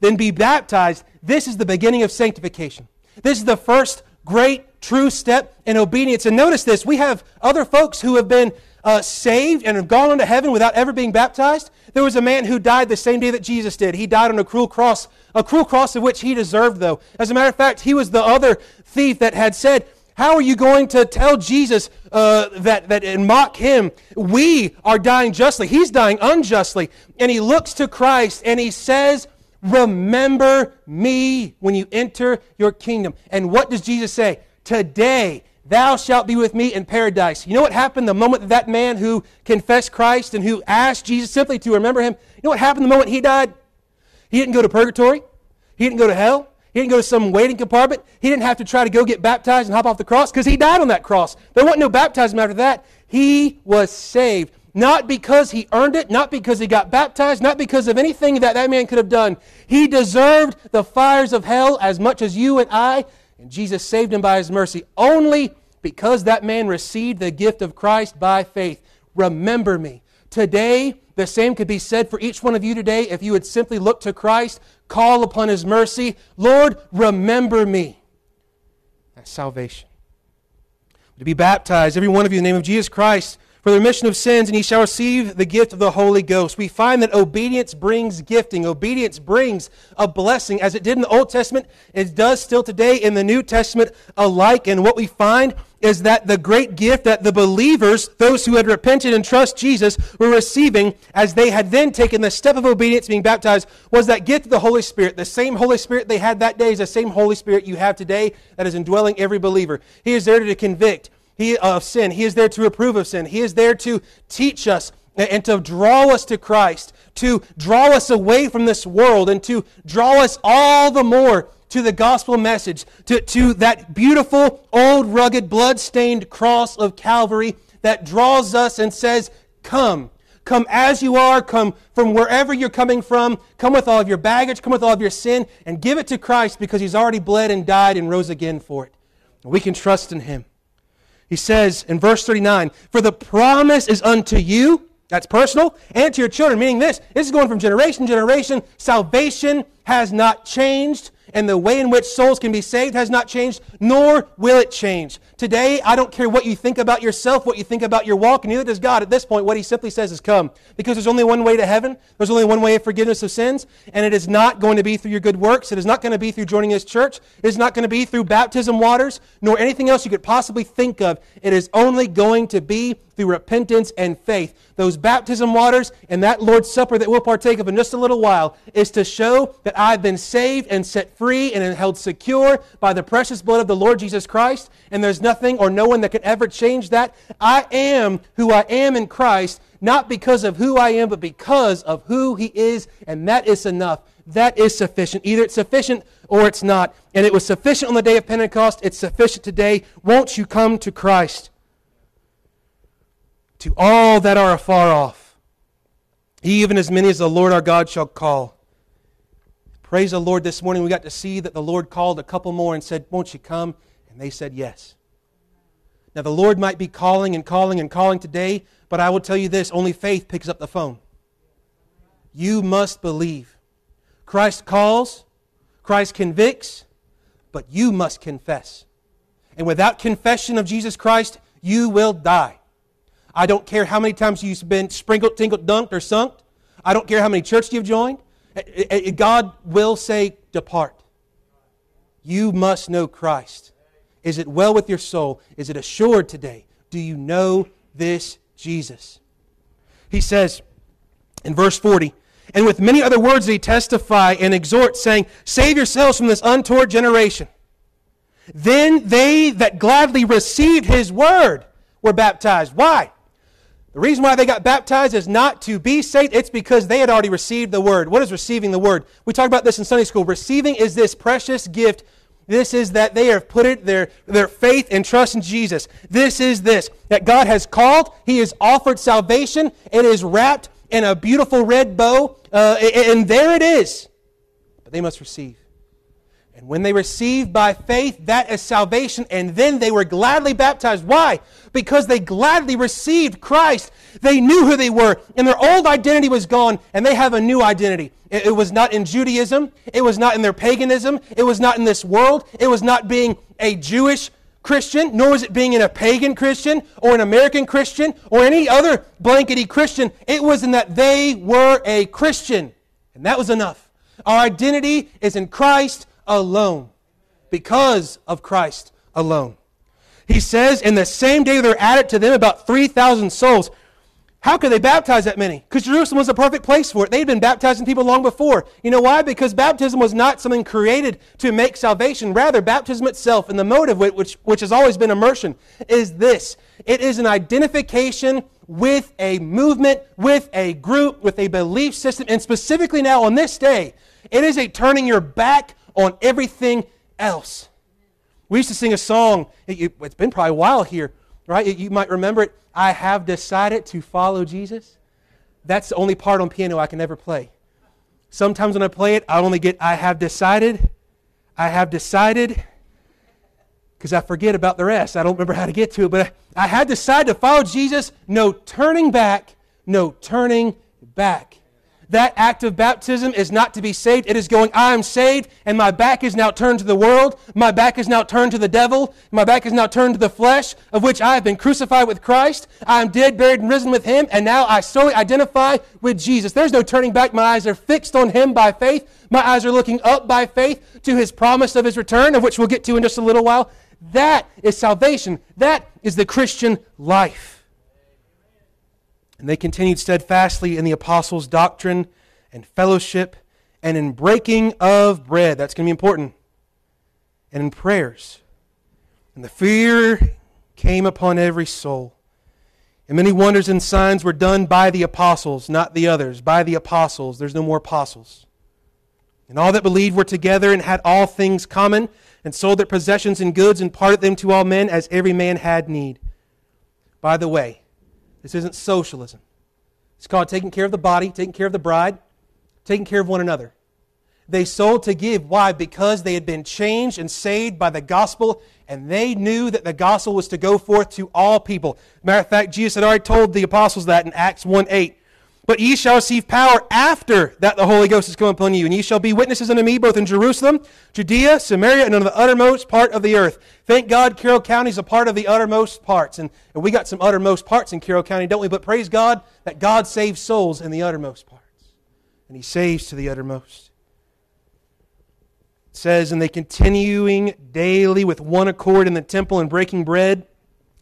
Then be baptized. This is the beginning of sanctification. This is the first great true step in obedience. And notice this, we have other folks who have been uh, saved and have gone into heaven without ever being baptized. There was a man who died the same day that Jesus did. He died on a cruel cross, a cruel cross of which he deserved, though. As a matter of fact, he was the other thief that had said, how are you going to tell Jesus uh, that, that and mock him? We are dying justly. He's dying unjustly. And he looks to Christ and he says, remember me when you enter your kingdom. And what does Jesus say? Today thou shalt be with me in paradise. You know what happened the moment that, that man who confessed Christ and who asked Jesus simply to remember him, you know what happened the moment he died? He didn't go to purgatory. He didn't go to hell. He didn't go to some waiting compartment. He didn't have to try to go get baptized and hop off the cross because he died on that cross. There wasn't no baptism after that. He was saved. Not because he earned it, not because he got baptized, not because of anything that that man could have done. He deserved the fires of hell as much as you and I, and Jesus saved him by his mercy only because that man received the gift of Christ by faith. Remember me. Today, the same could be said for each one of you today if you would simply look to Christ, call upon his mercy. Lord, remember me. That's salvation. To be baptized, every one of you, in the name of Jesus Christ, for the remission of sins, and ye shall receive the gift of the Holy Ghost. We find that obedience brings gifting. Obedience brings a blessing. As it did in the Old Testament, it does still today in the New Testament alike. And what we find is that the great gift that the believers, those who had repented and trust Jesus, were receiving as they had then taken the step of obedience, being baptized, was that gift of the Holy Spirit. The same Holy Spirit they had that day is the same Holy Spirit you have today that is indwelling every believer. He is there to convict He of sin. He is there to reprove of sin. He is there to teach us and to draw us to Christ, to draw us away from this world and to draw us all the more to the gospel message, to, to that beautiful, old, rugged, blood-stained cross of Calvary that draws us and says, come. Come as you are, come from wherever you're coming from, come with all of your baggage, come with all of your sin, and give it to Christ because he's already bled and died and rose again for it. We can trust in him. He says in verse thirty-nine, for the promise is unto you, that's personal, and to your children, meaning this, this is going from generation to generation. Salvation has not changed, and the way in which souls can be saved has not changed, nor will it change. Today, I don't care what you think about yourself, what you think about your walk, and neither does God. At this point, what he simply says is come, because there's only one way to heaven, there's only one way of forgiveness of sins, and it is not going to be through your good works, it is not going to be through joining this church, it is not going to be through baptism waters, nor anything else you could possibly think of. It is only going to be through repentance and faith. Those baptism waters and that Lord's Supper that we'll partake of in just a little while is to show that I've been saved and set free and held secure by the precious blood of the Lord Jesus Christ, and there's nothing or no one that can ever change that. I am who I am in Christ, not because of who I am, but because of who he is, and that is enough. That is sufficient. Either it's sufficient or it's not. And it was sufficient on the day of Pentecost. It's sufficient today. Won't you come to Christ? To all that are afar off, even as many as the Lord our God shall call. Praise the Lord, this morning we got to see that the Lord called a couple more and said, won't you come? And they said yes. Now the Lord might be calling and calling and calling today, but I will tell you this, only faith picks up the phone. You must believe. Christ calls, Christ convicts, but you must confess. And without confession of Jesus Christ, you will die. I don't care how many times you've been sprinkled, tingled, dunked, or sunk. I don't care how many churches you've joined. God will say, depart. You must know Christ. Is it well with your soul? Is it assured today? Do you know this Jesus? He says in verse forty, and with many other words they testify and exhort, saying, save yourselves from this untoward generation. Then they that gladly received his word were baptized. Why? The reason why they got baptized is not to be saved. It's because they had already received the Word. What is receiving the Word? We talked about this in Sunday school. Receiving is this precious gift. This is that they have put it, their, their faith and trust in Jesus. This is this, that God has called. He has offered salvation. It is wrapped in a beautiful red bow. Uh, and, and there it is. But they must receive. And when they received by faith, that is salvation. And then they were gladly baptized. Why? Because they gladly received Christ. They knew who they were, and their old identity was gone, and they have a new identity. It, it was not in Judaism. It was not in their paganism. It was not in this world. It was not being a Jewish Christian, nor was it being in a pagan Christian or an American Christian or any other blankety Christian. It was in that they were a Christian, and that was enough. Our identity is in Christ alone, because of Christ alone. He says, in the same day they're added to them about three thousand souls. How could they baptize that many? Because Jerusalem was the perfect place for it. They'd been baptizing people long before. You know why? Because baptism was not something created to make salvation. Rather, baptism itself, and the motive, which, which has always been immersion, is this. It is an identification with a movement, with a group, with a belief system, and specifically now on this day, it is a turning your back on everything else. We used to sing a song. It's been probably a while here, right? You might remember it. I have decided to follow Jesus. That's the only part on piano I can ever play. Sometimes when I play it, I only get, I have decided, I have decided, because I forget about the rest. I don't remember how to get to it, but I, I had decided to follow Jesus. No turning back, no turning back. That act of baptism is not to be saved. It is going, I am saved, and my back is now turned to the world. My back is now turned to the devil. My back is now turned to the flesh, of which I have been crucified with Christ. I am dead, buried, and risen with Him, and now I solely identify with Jesus. There's no turning back. My eyes are fixed on Him by faith. My eyes are looking up by faith to His promise of His return, of which we'll get to in just a little while. That is salvation. That is the Christian life. And they continued steadfastly in the apostles' doctrine and fellowship and in breaking of bread. That's going to be important. And in prayers. And the fear came upon every soul. And many wonders and signs were done by the apostles, not the others. By the apostles. There's no more apostles. And all that believed were together and had all things common, and sold their possessions and goods and parted them to all men as every man had need. By the way, this isn't socialism. It's called taking care of the body, taking care of the bride, taking care of one another. They sold to give. Why? Because they had been changed and saved by the gospel, and they knew that the gospel was to go forth to all people. Matter of fact, Jesus had already told the apostles that in Acts one eight. But ye shall receive power after that the Holy Ghost has come upon you, and ye shall be witnesses unto me both in Jerusalem, Judea, Samaria, and unto the uttermost part of the earth. Thank God Carroll County is a part of the uttermost parts, and, and we got some uttermost parts in Carroll County, don't we? But praise God that God saves souls in the uttermost parts, and He saves to the uttermost. It says, and they continuing daily with one accord in the temple and breaking bread.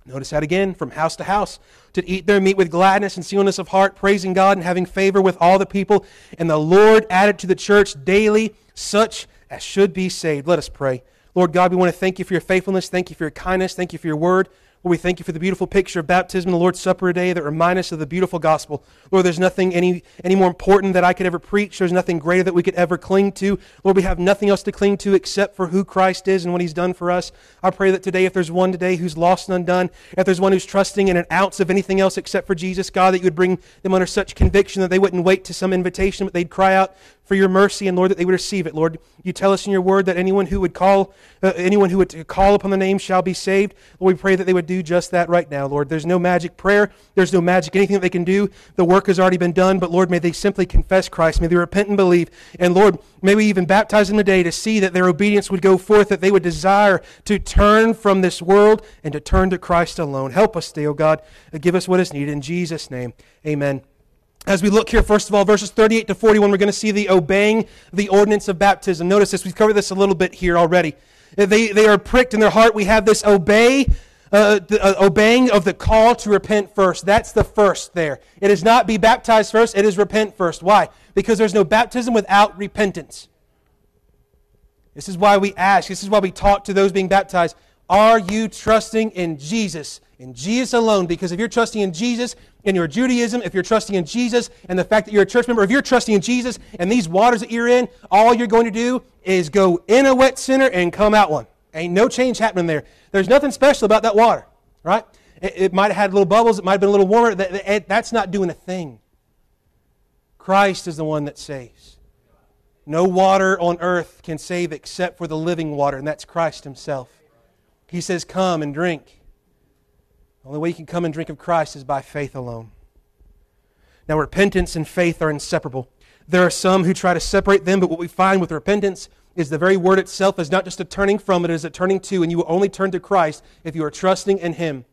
Notice that again, from house to house, to eat their meat with gladness and singleness of heart, praising God and having favor with all the people. And the Lord added to the church daily such as should be saved. Let us pray. Lord God, we want to thank You for Your faithfulness. Thank You for Your kindness. Thank You for Your word. Lord, we thank You for the beautiful picture of baptism and the Lord's Supper today that remind us of the beautiful gospel. Lord, there's nothing any, any more important that I could ever preach. There's nothing greater that we could ever cling to. Lord, we have nothing else to cling to except for who Christ is and what He's done for us. I pray that today, if there's one today who's lost and undone, if there's one who's trusting in an ounce of anything else except for Jesus, God, that You would bring them under such conviction that they wouldn't wait to some invitation, but they'd cry out for Your mercy, and Lord, that they would receive it. Lord, You tell us in Your word that anyone who would call, uh, anyone who would call upon the name shall be saved. Lord, we pray that they would do just that right now, Lord. There's no magic prayer. There's no magic anything that they can do. The work has already been done, but Lord, may they simply confess Christ. May they repent and believe. And Lord, may we even baptize them today to see that their obedience would go forth, that they would desire to turn from this world and to turn to Christ alone. Help us today, O God. Give us what is needed. In Jesus' name, amen. As we look here, first of all, verses thirty-eight to forty-one, we're going to see the obeying the ordinance of baptism. Notice this. We've covered this a little bit here already. They, they are pricked in their heart. We have this obey, uh, the, uh, obeying of the call to repent first. That's the first there. It is not be baptized first. It is repent first. Why? Because there's no baptism without repentance. This is why we ask. This is why we talk to those being baptized. Are you trusting in Jesus? In Jesus alone. Because if you're trusting in Jesus in your Judaism, if you're trusting in Jesus and the fact that you're a church member, if you're trusting in Jesus and these waters that you're in, all you're going to do is go in a wet sinner and come out one. Ain't no change happening there. There's nothing special about that water, right? It, it might have had little bubbles. It might have been a little warmer. That, that, that's not doing a thing. Christ is the one that saves. No water on earth can save except for the living water, and that's Christ Himself. He says, come and drink. The only way you can come and drink of Christ is by faith alone. Now, repentance and faith are inseparable. There are some who try to separate them, but what we find with repentance is the very word itself is not just a turning from, it is a turning to, and you will only turn to Christ if you are trusting in Him.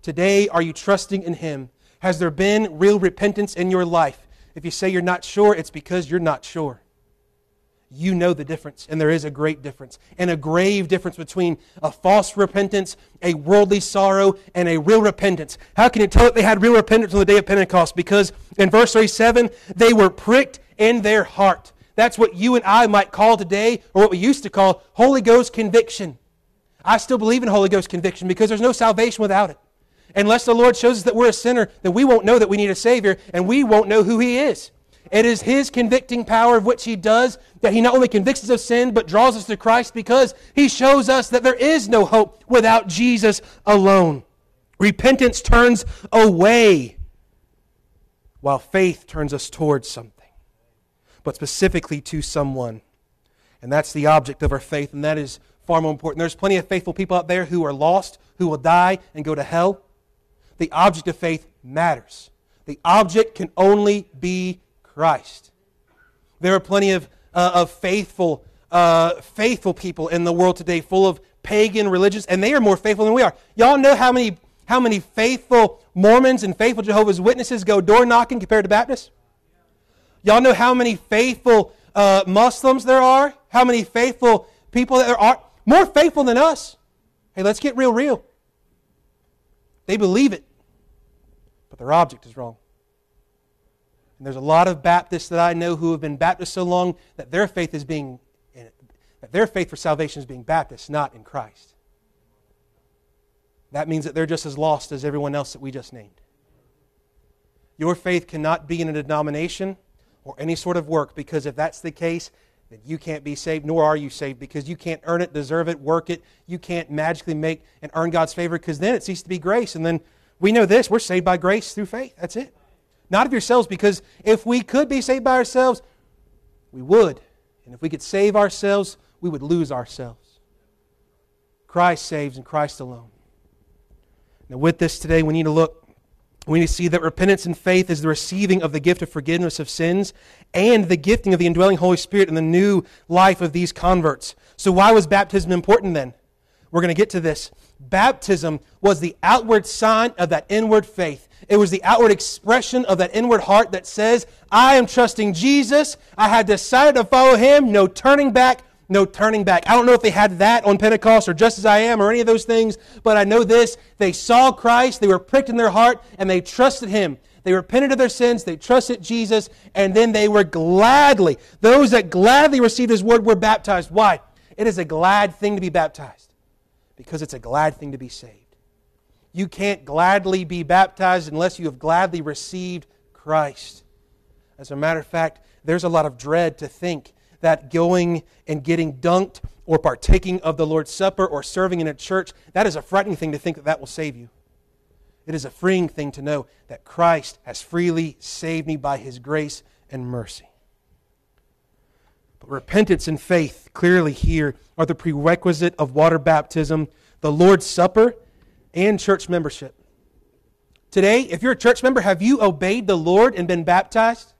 Today, are you trusting in Him? Has there been real repentance in your life? If you say you're not sure, it's because you're not sure. You know the difference, and there is a great difference, and a grave difference between a false repentance, a worldly sorrow, and a real repentance. How can you tell that they had real repentance on the day of Pentecost? Because in verse thirty-seven, they were pricked in their heart. That's what you and I might call today, or what we used to call, Holy Ghost conviction. I still believe in Holy Ghost conviction because there's no salvation without it. Unless the Lord shows us that we're a sinner, then we won't know that we need a Savior, and we won't know who He is. It is His convicting power of which He does, that He not only convicts us of sin, but draws us to Christ because He shows us that there is no hope without Jesus alone. Repentance turns away, while faith turns us towards something, but specifically to someone. And that's the object of our faith, and that is far more important. There's plenty of faithful people out there who are lost, who will die and go to hell. The object of faith matters. The object can only be Christ. There are plenty of, uh, of faithful, uh, faithful people in the world today, full of pagan religions, and they are more faithful than we are. Y'all know how many how many faithful Mormons and faithful Jehovah's Witnesses go door knocking compared to Baptists? Y'all know how many faithful uh, Muslims there are? How many faithful people that there are? More faithful than us. Hey, let's get real, real. They believe it, but their object is wrong. And there's a lot of Baptists that I know who have been Baptists so long that their faith is being, that their faith for salvation is being Baptist, not in Christ. That means that they're just as lost as everyone else that we just named. Your faith cannot be in a denomination or any sort of work, because if that's the case, then you can't be saved, nor are you saved, because you can't earn it, deserve it, work it. You can't magically make and earn God's favor, because then it ceases to be grace. And then we know this, we're saved by grace through faith. That's it. Not of yourselves, because if we could be saved by ourselves, we would. And if we could save ourselves, we would lose ourselves. Christ saves, and Christ alone. Now with this today, we need to look. We need to see that repentance and faith is the receiving of the gift of forgiveness of sins and the gifting of the indwelling Holy Spirit in the new life of these converts. So why was baptism important then? We're going to get to this. Baptism was the outward sign of that inward faith. It was the outward expression of that inward heart that says, I am trusting Jesus. I had decided to follow Him. No turning back, no turning back. I don't know if they had that on Pentecost or Just As I Am or any of those things, but I know this. They saw Christ, they were pricked in their heart, and they trusted Him. They repented of their sins, they trusted Jesus, and then they were gladly, those that gladly received His word were baptized. Why? It is a glad thing to be baptized, because it's a glad thing to be saved. You can't gladly be baptized unless you have gladly received Christ. As a matter of fact, there's a lot of dread to think that going and getting dunked or partaking of the Lord's Supper or serving in a church, that is a frightening thing to think that that will save you. It is a freeing thing to know that Christ has freely saved me by His grace and mercy. But repentance and faith clearly here are the prerequisite of water baptism, the Lord's Supper, and church membership. Today, if you're a church member, have you obeyed the Lord and been baptized?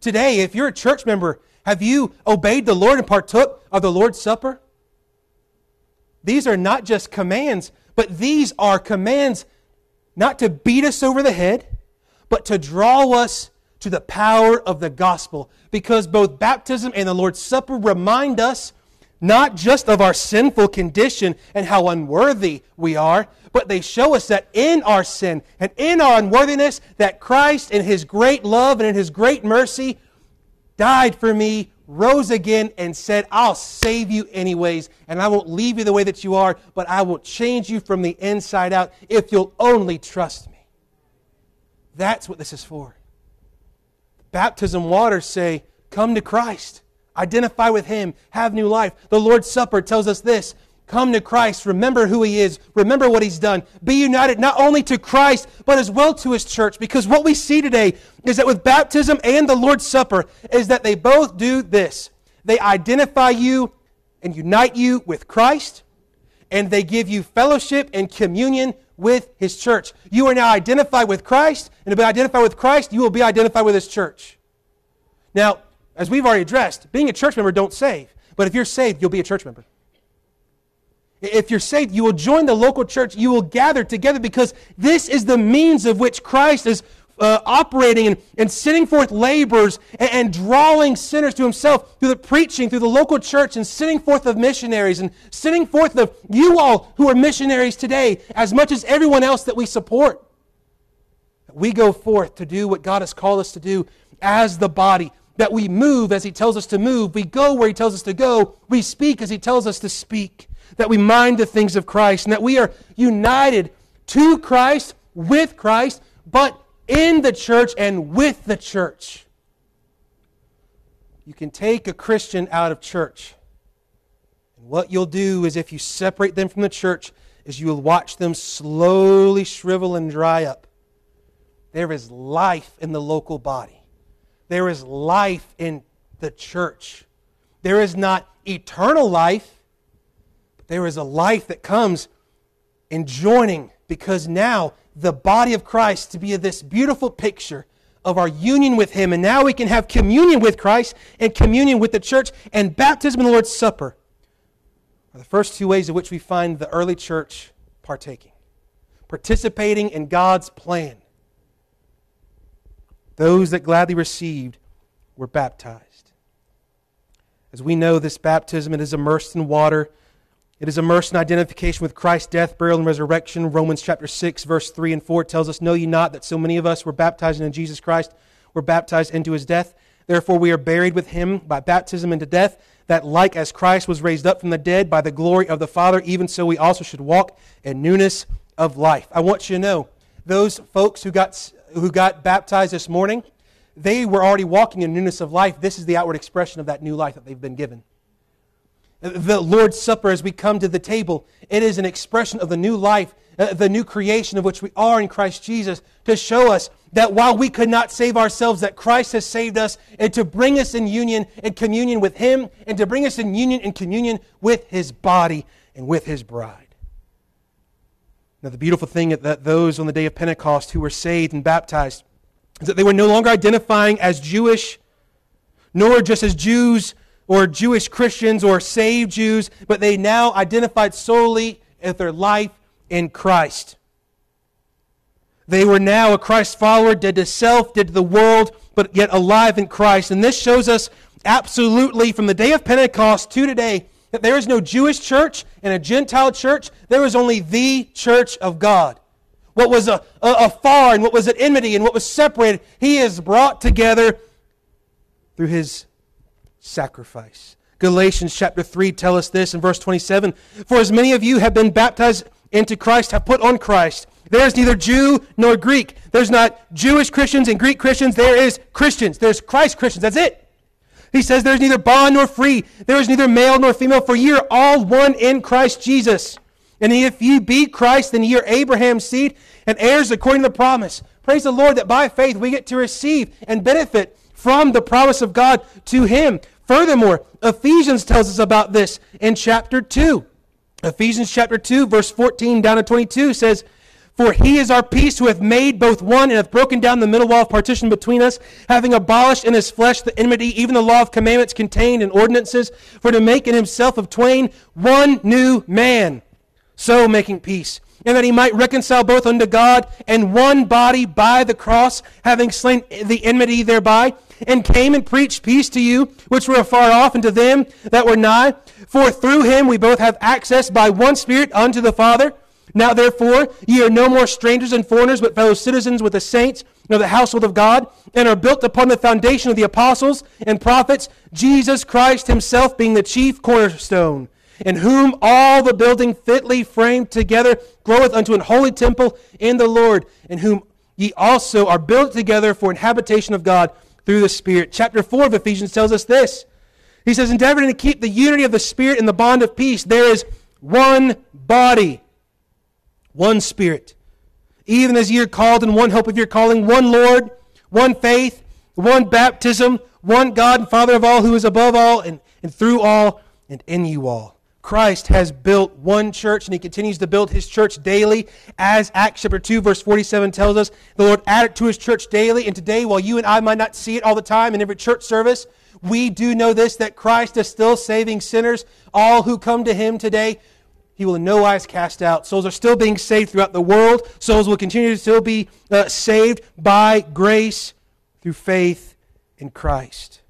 Today, if you're a church member, have you obeyed the Lord and partook of the Lord's Supper? These are not just commands, but these are commands not to beat us over the head, but to draw us to the power of the gospel, because both baptism and the Lord's Supper remind us not just of our sinful condition and how unworthy we are, but they show us that in our sin and in our unworthiness, that Christ in His great love and in His great mercy died for me, rose again, and said, I'll save you anyways, and I won't leave you the way that you are, but I will change you from the inside out if you'll only trust me. That's what this is for. Baptism waters say, come to Christ. Identify with Him. Have new life. The Lord's Supper tells us this. Come to Christ. Remember who He is. Remember what He's done. Be united not only to Christ, but as well to His church. Because what we see today is that with baptism and the Lord's Supper is that they both do this. They identify you and unite you with Christ, and they give you fellowship and communion with His church. You are now identified with Christ, and to be identified with Christ, you will be identified with His church. Now, as we've already addressed, being a church member don't save. But if you're saved, you'll be a church member. If you're saved, you will join the local church. You will gather together because this is the means of which Christ is uh, operating and, and sending forth laborers and, and drawing sinners to Himself through the preaching, through the local church, and sending forth of missionaries and sending forth of you all who are missionaries today as much as everyone else that we support. We go forth to do what God has called us to do as the body, that we move as He tells us to move. We go where He tells us to go. We speak as He tells us to speak. That we mind the things of Christ, and that we are united to Christ, with Christ, but in the church and with the church. You can take a Christian out of church. And what you'll do is if you separate them from the church, is you will watch them slowly shrivel and dry up. There is life in the local body. There is life in the church. There is not eternal life. There is a life that comes in joining, because now the body of Christ to be this beautiful picture of our union with Him. And now we can have communion with Christ and communion with the church, and baptism and the Lord's Supper are the first two ways in which we find the early church partaking, participating in God's plan. Those that gladly received were baptized. As we know, this baptism, it is immersed in water. It is immersed in identification with Christ's death, burial, and resurrection. Romans chapter six, verse three and four tells us, "Know ye not that so many of us were baptized into Jesus Christ, were baptized into His death? Therefore we are buried with Him by baptism into death, that like as Christ was raised up from the dead by the glory of the Father, even so we also should walk in newness of life." I want you to know, those folks who got, who got baptized this morning, they were already walking in newness of life. This is the outward expression of that new life that they've been given. The Lord's Supper, as we come to the table, it is an expression of the new life, the new creation of which we are in Christ Jesus, to show us that while we could not save ourselves, that Christ has saved us, and to bring us in union and communion with Him, and to bring us in union and communion with His body and with His bride. Now, the beautiful thing that those on the day of Pentecost who were saved and baptized is that they were no longer identifying as Jewish, nor just as Jews, or Jewish Christians, or saved Jews, but they now identified solely with their life in Christ. They were now a Christ follower, dead to self, dead to the world, but yet alive in Christ. And this shows us absolutely from the day of Pentecost to today that there is no Jewish church and a Gentile church. There is only the church of God. What was a, a, afar and what was at enmity and what was separated, He is brought together through His sacrifice. Galatians chapter three tell us this in verse twenty-seven. "For as many of you have been baptized into Christ, have put on Christ. There is neither Jew nor Greek." There's not Jewish Christians and Greek Christians. There is Christians. There's Christ Christians. That's it. He says there's neither bond nor free. There is neither male nor female, for ye are all one in Christ Jesus. And if ye be Christ, then ye are Abraham's seed and heirs according to the promise. Praise the Lord that by faith we get to receive and benefit from the promise of God to Him. Furthermore, Ephesians tells us about this in chapter two. Ephesians chapter two, verse fourteen down to twenty-two says, "For He is our peace, who hath made both one, and hath broken down the middle wall of partition between us, having abolished in His flesh the enmity, even the law of commandments contained in ordinances, for to make in Himself of twain one new man, so making peace. And that He might reconcile both unto God and one body by the cross, having slain the enmity thereby, and came and preached peace to you, which were afar off, and to them that were nigh. For through Him we both have access by one Spirit unto the Father. Now therefore ye are no more strangers and foreigners, but fellow citizens with the saints, and of the household of God, and are built upon the foundation of the apostles and prophets, Jesus Christ Himself being the chief cornerstone, in whom all the building fitly framed together groweth unto an holy temple in the Lord, in whom ye also are built together for an habitation of God through the Spirit." Chapter four of Ephesians tells us this. He says, "Endeavoring to keep the unity of the Spirit in the bond of peace." There is one body, one Spirit, even as ye are called in one hope of your calling, one Lord, one faith, one baptism, one God and Father of all, who is above all and, and through all and in you all. Christ has built one church, and He continues to build His church daily. As Acts chapter two, verse forty-seven tells us, the Lord added to His church daily. And today, while you and I might not see it all the time in every church service, we do know this, that Christ is still saving sinners. All who come to Him today, He will in no wise cast out. Souls are still being saved throughout the world. Souls will continue to still be uh, saved by grace through faith in Christ.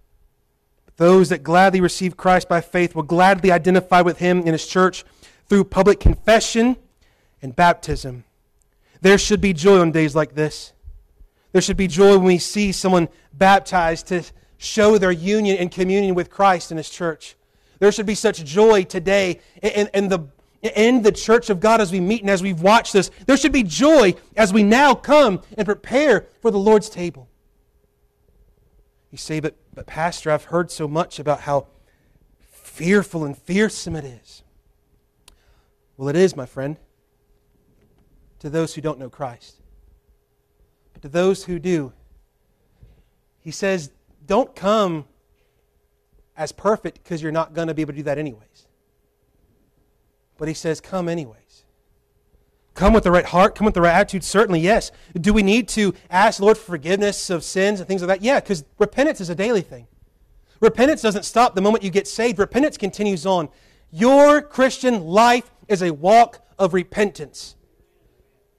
Those that gladly receive Christ by faith will gladly identify with Him in His church through public confession and baptism. There should be joy on days like this. There should be joy when we see someone baptized to show their union and communion with Christ in His church. There should be such joy today in, in, the, in the church of God as we meet and as we've watched this. There should be joy as we now come and prepare for the Lord's table. You say, but, but Pastor, I've heard so much about how fearful and fearsome it is. Well, it is, my friend, to those who don't know Christ. But to those who do, He says, don't come as perfect, because you're not going to be able to do that anyways. But He says, come anyways. Come with the right heart. Come with the right attitude. Certainly, yes. Do we need to ask the Lord for forgiveness of sins and things like that? Yeah, because repentance is a daily thing. Repentance doesn't stop the moment you get saved. Repentance continues on. Your Christian life is a walk of repentance.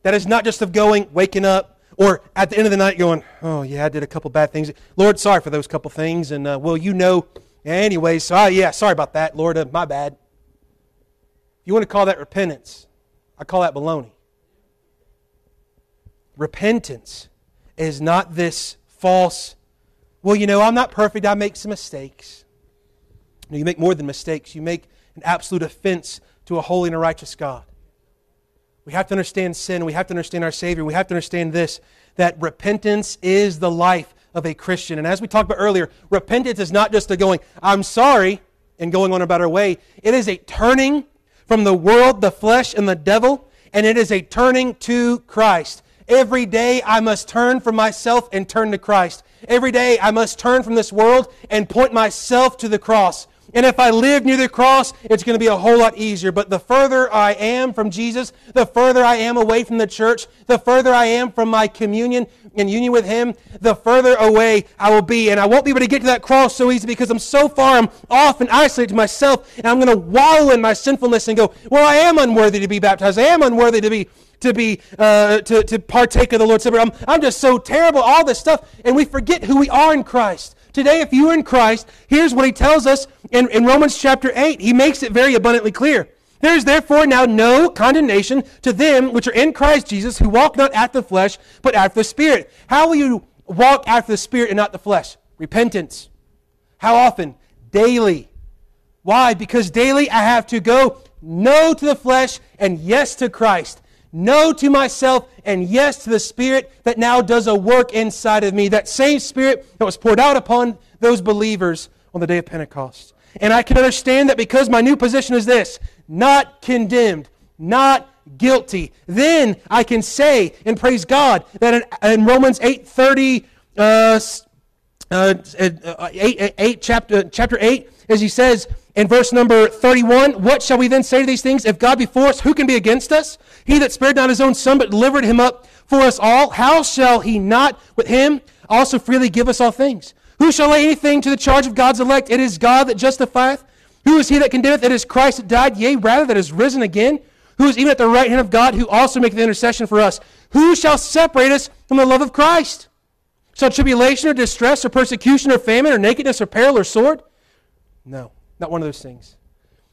That is not just of going, waking up, or at the end of the night going, oh yeah, I did a couple bad things. Lord, sorry for those couple things. And uh, well, you know, anyway, so I, yeah, sorry about that, Lord, uh, my bad. You want to call that repentance? I call that baloney. Repentance is not this false, well, you know, I'm not perfect, I make some mistakes. No, you make more than mistakes. You make an absolute offense to a holy and a righteous God. We have to understand sin. We have to understand our Savior. We have to understand this, that repentance is the life of a Christian. And as we talked about earlier, repentance is not just a going, I'm sorry, and going on about our way. It is a turning from the world, the flesh, and the devil, and it is a turning to Christ. Every day I must turn from myself and turn to Christ. Every day I must turn from this world and point myself to the cross. And if I live near the cross, it's going to be a whole lot easier. But the further I am from Jesus, the further I am away from the church, the further I am from my communion and union with Him, the further away I will be. And I won't be able to get to that cross so easy, because I'm so far, I'm off and isolated to myself, and I'm going to wallow in my sinfulness and go, well, I am unworthy to be baptized. I am unworthy to be to be uh, to, to partake of the Lord's Supper. I'm, I'm just so terrible, all this stuff. And we forget who we are in Christ. Today, if you are in Christ, here's what He tells us in, in Romans chapter eight. He makes it very abundantly clear. There is therefore now no condemnation to them which are in Christ Jesus, who walk not after the flesh, but after the Spirit. How will you walk after the Spirit and not the flesh? Repentance. How often? Daily. Why? Because daily I have to go no to the flesh and yes to Christ. No to myself and yes to the Spirit that now does a work inside of me. That same Spirit that was poured out upon those believers on the day of Pentecost. And I can understand that, because my new position is this: not condemned, not guilty. Then I can say and praise God that in, in Romans eight thirty, uh, uh, eight, eight, chapter, chapter eight, as he says, in verse number thirty-one, what shall we then say to these things? If God be for us, who can be against us? He that spared not His own Son, but delivered Him up for us all, how shall He not with Him also freely give us all things? Who shall lay anything to the charge of God's elect? It is God that justifieth. Who is He that condemneth? It is Christ that died, yea, rather, that is risen again, who is even at the right hand of God, who also maketh intercession for us. Who shall separate us from the love of Christ? Shall tribulation, or distress, or persecution, or famine, or nakedness, or peril, or sword? No. Not one of those things.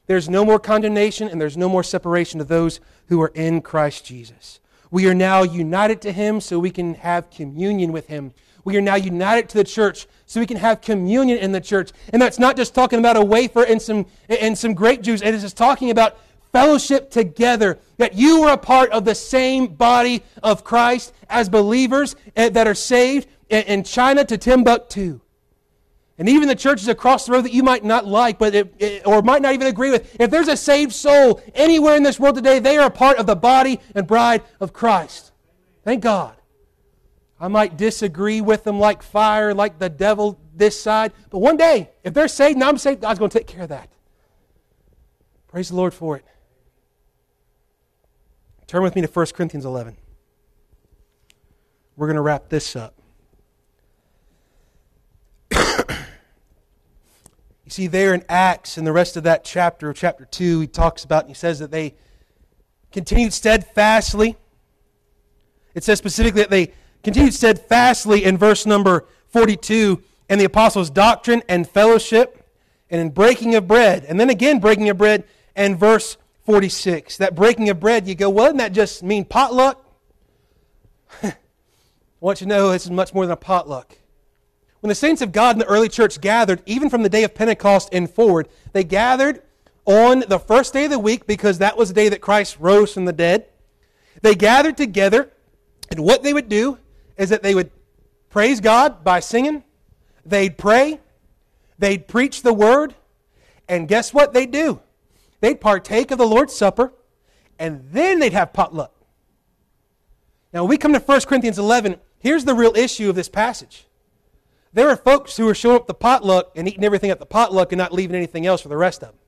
There's no more condemnation, and there's no more separation to those who are in Christ Jesus. We are now united to Him so we can have communion with Him. We are now united to the church so we can have communion in the church. And that's not just talking about a wafer and some, and some grape juice. It is just talking about fellowship together, that you are a part of the same body of Christ as believers that are saved in China to Timbuktu. And even the churches across the road that you might not like, but it, it, or might not even agree with, if there's a saved soul anywhere in this world today, they are a part of the body and bride of Christ. Thank God. I might disagree with them like fire, like the devil this side, but one day, if they're saved and I'm saved, God's going to take care of that. Praise the Lord for it. Turn with me to First Corinthians eleven. We're going to wrap this up. You see, there in Acts and the rest of that chapter, chapter two, he talks about, and he says that they continued steadfastly. It says specifically that they continued steadfastly in verse number forty-two, in the apostles' doctrine and fellowship, and in breaking of bread. And then again, breaking of bread, and verse forty-six. That breaking of bread, you go, well, doesn't that just mean potluck? I want you to know this is much more than a potluck. When the saints of God in the early church gathered, even from the day of Pentecost and forward, they gathered on the first day of the week because that was the day that Christ rose from the dead. They gathered together, and what they would do is that they would praise God by singing, they'd pray, they'd preach the word, and guess what they'd do? They'd partake of the Lord's Supper, and then they'd have potluck. Now, when we come to First Corinthians eleven, here's the real issue of this passage. There are folks who are showing up at the potluck and eating everything at the potluck and not leaving anything else for the rest of them.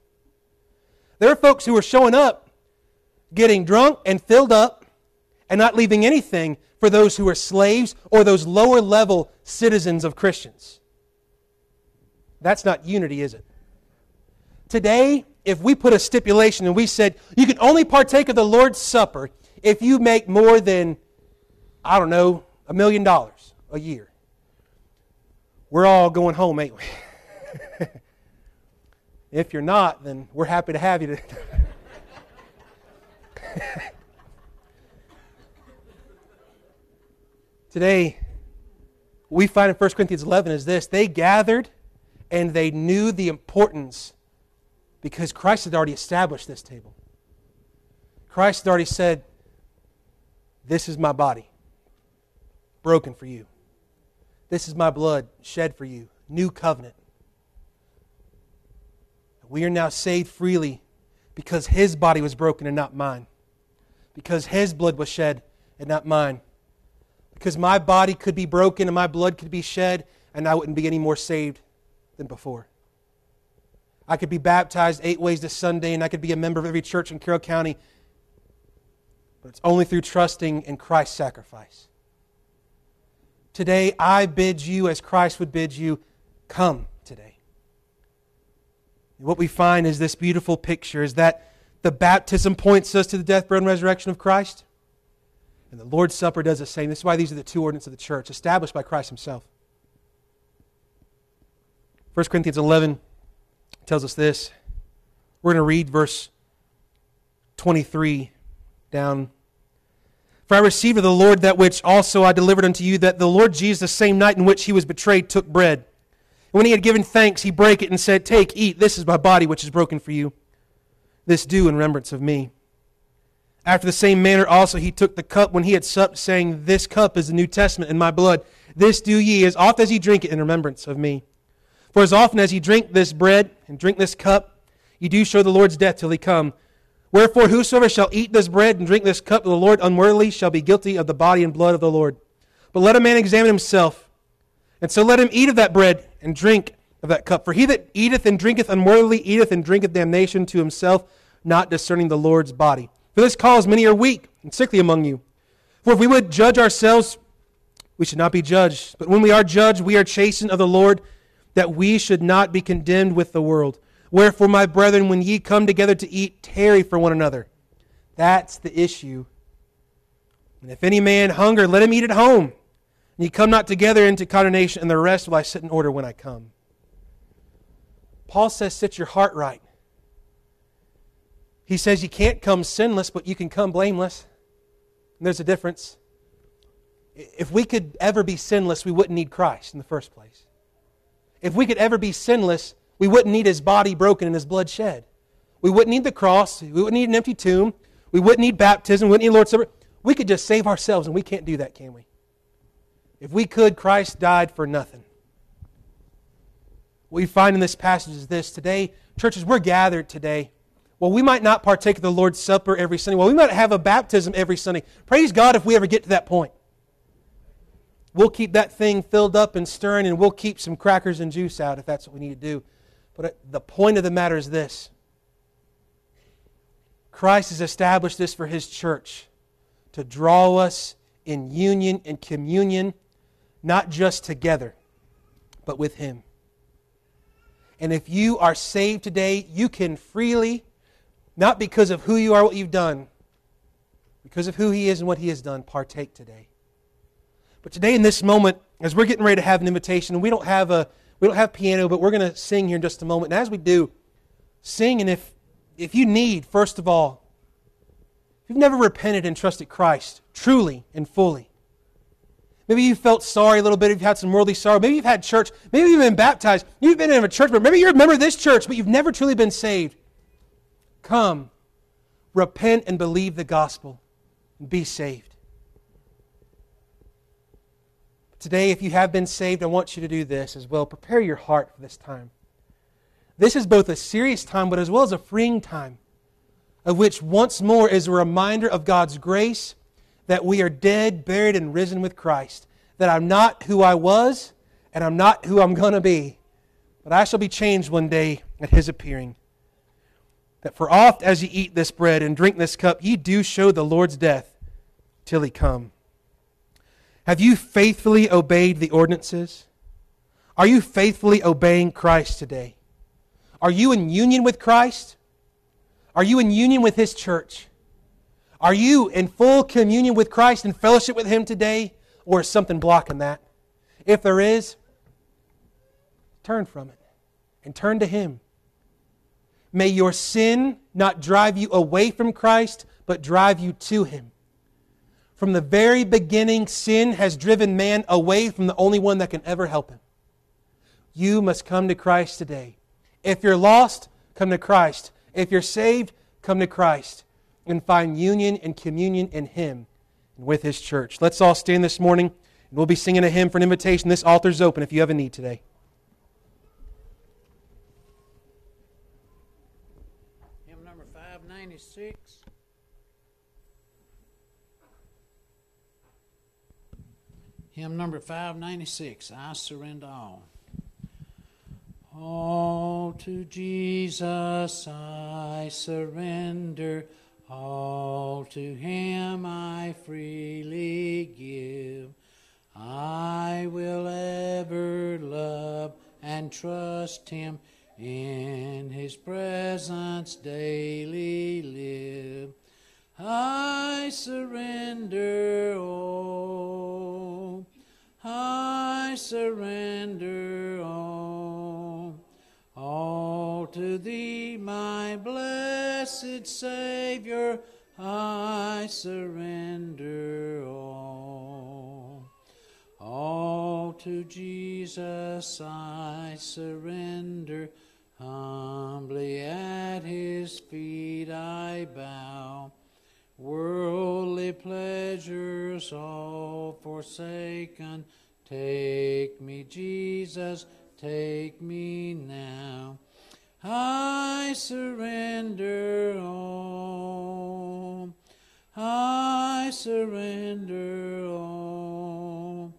There are folks who are showing up, getting drunk and filled up, and not leaving anything for those who are slaves or those lower-level citizens of Christians. That's not unity, is it? Today, if we put a stipulation and we said, you can only partake of the Lord's Supper if you make more than, I don't know, a million dollars a year. We're all going home, ain't we? If you're not, then we're happy to have you. To Today, what we find in First Corinthians eleven is this. They gathered and they knew the importance because Christ had already established this table. Christ had already said, this is my body, broken for you. This is my blood shed for you. New covenant. We are now saved freely because His body was broken and not mine. Because His blood was shed and not mine. Because my body could be broken and my blood could be shed and I wouldn't be any more saved than before. I could be baptized eight ways this Sunday and I could be a member of every church in Carroll County. But it's only through trusting in Christ's sacrifice. Today, I bid you, as Christ would bid you, come today. And what we find is this beautiful picture is that the baptism points us to the death, burial, and resurrection of Christ. And the Lord's Supper does the same. This is why these are the two ordinances of the church, established by Christ Himself. First Corinthians eleven tells us this. We're going to read verse twenty-three down. For I received of the Lord that which also I delivered unto you, that the Lord Jesus, the same night in which He was betrayed, took bread. And when He had given thanks, He brake it and said, Take, eat, this is my body which is broken for you. This do in remembrance of me. After the same manner also He took the cup when He had supped, saying, This cup is the New Testament in my blood. This do ye, as oft as ye drink it, in remembrance of me. For as often as ye drink this bread and drink this cup, ye do show the Lord's death till He come. Wherefore, whosoever shall eat this bread and drink this cup of the Lord unworthily shall be guilty of the body and blood of the Lord. But let a man examine himself, and so let him eat of that bread and drink of that cup. For he that eateth and drinketh unworthily eateth and drinketh damnation to himself, not discerning the Lord's body. For this cause many are weak and sickly among you. For if we would judge ourselves, we should not be judged. But when we are judged, we are chastened of the Lord, that we should not be condemned with the world. Wherefore, my brethren, when ye come together to eat, tarry for one another. That's the issue. And if any man hunger, let him eat at home. And ye come not together into condemnation, and the rest will I set in order when I come. Paul says, set your heart right. He says you can't come sinless, but you can come blameless. And there's a difference. If we could ever be sinless, we wouldn't need Christ in the first place. If we could ever be sinless, we wouldn't need His body broken and His blood shed. We wouldn't need the cross. We wouldn't need an empty tomb. We wouldn't need baptism. We wouldn't need Lord's Supper. We could just save ourselves, and we can't do that, can we? If we could, Christ died for nothing. What we find in this passage is this. Today, churches, we're gathered today. Well, we might not partake of the Lord's Supper every Sunday. Well, we might have a baptism every Sunday. Praise God if we ever get to that point. We'll keep that thing filled up and stirring, and we'll keep some crackers and juice out if that's what we need to do. But the point of the matter is this. Christ has established this for His church, to draw us in union and communion, not just together, but with Him. And if you are saved today, you can freely, not because of who you are, what you've done, because of who He is and what He has done, partake today. But today in this moment, as we're getting ready to have an invitation, we don't have a we don't have piano, but we're going to sing here in just a moment. And as we do, sing, and if if you need, first of all, if you've never repented and trusted Christ truly and fully, maybe you felt sorry a little bit, if you've had some worldly sorrow, maybe you've had church, maybe you've been baptized, you've been in a church, but maybe you're a member of this church, but you've never truly been saved. Come, repent and believe the gospel, and be saved. Today, if you have been saved, I want you to do this as well. Prepare your heart for this time. This is both a serious time, but as well as a freeing time, of which once more is a reminder of God's grace, that we are dead, buried, and risen with Christ. That I'm not who I was, and I'm not who I'm going to be. But I shall be changed one day at His appearing. That for oft as ye eat this bread and drink this cup, ye do show the Lord's death till He come. Have you faithfully obeyed the ordinances? Are you faithfully obeying Christ today? Are you in union with Christ? Are you in union with His church? Are you in full communion with Christ and fellowship with Him today? Or is something blocking that? If there is, turn from it and turn to Him. May your sin not drive you away from Christ, but drive you to Him. From the very beginning, sin has driven man away from the only one that can ever help him. You must come to Christ today. If you're lost, come to Christ. If you're saved, come to Christ. And find union and communion in Him and with His church. Let's all stand this morning, and we'll be singing a hymn for an invitation. This altar's open if you have a need today. Hymn number five ninety-six. Hymn number five ninety-six, I Surrender All. All to Jesus I surrender, all to Him I freely give. I will ever love and trust Him, in His presence daily live. I surrender all, I surrender all, all to Thee, my blessed Savior, I surrender all. All to Jesus I surrender, humbly at His feet I bow. Worldly pleasures all forsaken, take me, Jesus, take me now. I surrender all, I surrender all,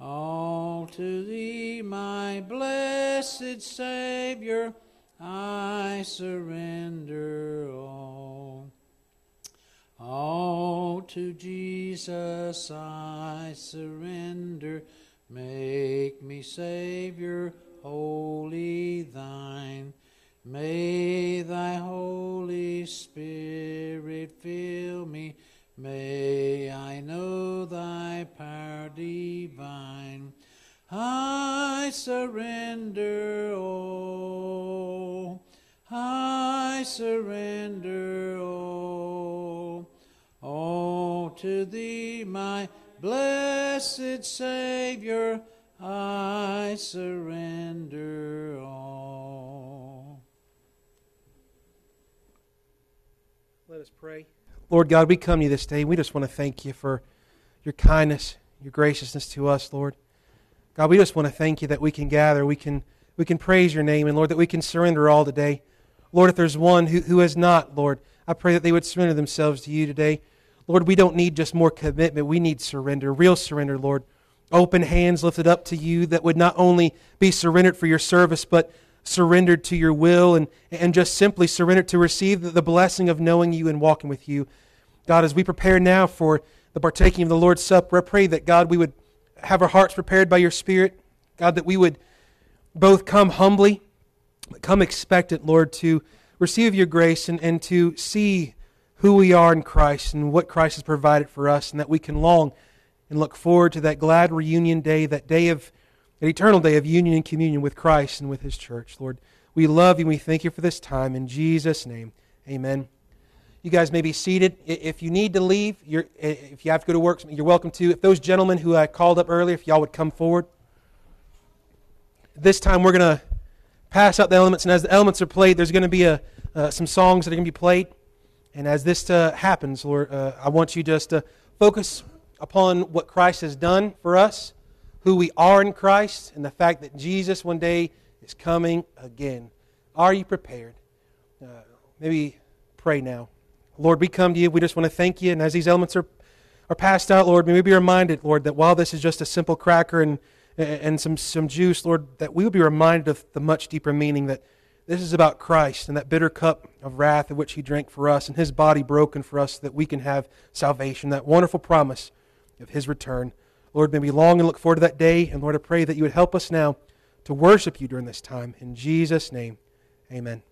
all to Thee, my blessed Savior, I surrender all. All to Jesus I surrender, make me, Savior, wholly Thine. May Thy Holy Spirit fill me, may I know Thy power divine. I surrender all, I surrender all, all to Thee, my blessed Savior, I surrender all. Let us pray. Lord God, we come to You this day. We just want to thank You for Your kindness, Your graciousness to us, Lord. God, we just want to thank You that we can gather, we can, we can praise your name, and Lord, that we can surrender all today. Lord, if there's one who, who has not, Lord, I pray that they would surrender themselves to you today. Lord, we don't need just more commitment. We need surrender, real surrender, Lord. Open hands lifted up to you that would not only be surrendered for your service, but surrendered to your will, and, and just simply surrendered to receive the blessing of knowing you and walking with you. God, as we prepare now for the partaking of the Lord's Supper, I pray that, God, we would have our hearts prepared by your Spirit. God, that we would both come humbly, come expectant, Lord, to receive your grace and, and to see who we are in Christ and what Christ has provided for us, and that we can long and look forward to that glad reunion day, that day of, that eternal day of union and communion with Christ and with His church. Lord, we love you and we thank you for this time. In Jesus' name, amen. You guys may be seated. If you need to leave, you're, if you have to go to work, you're welcome to. If those gentlemen who I called up earlier, if y'all would come forward. This time we're going to pass out the elements, and as the elements are played, there's going to be a, uh, some songs that are going to be played. And as this uh, happens, Lord, uh, I want you just to focus upon what Christ has done for us, who we are in Christ, and the fact that Jesus one day is coming again. Are you prepared? Uh, maybe pray now. Lord, we come to you. We just want to thank you. And as these elements are, are passed out, Lord, may we be reminded, Lord, that while this is just a simple cracker and and some, some juice, Lord, that we will be reminded of the much deeper meaning that this is about Christ and that bitter cup of wrath of which He drank for us and His body broken for us so that we can have salvation, that wonderful promise of His return. Lord, may we long and look forward to that day. And Lord, I pray that you would help us now to worship you during this time. In Jesus' name, amen.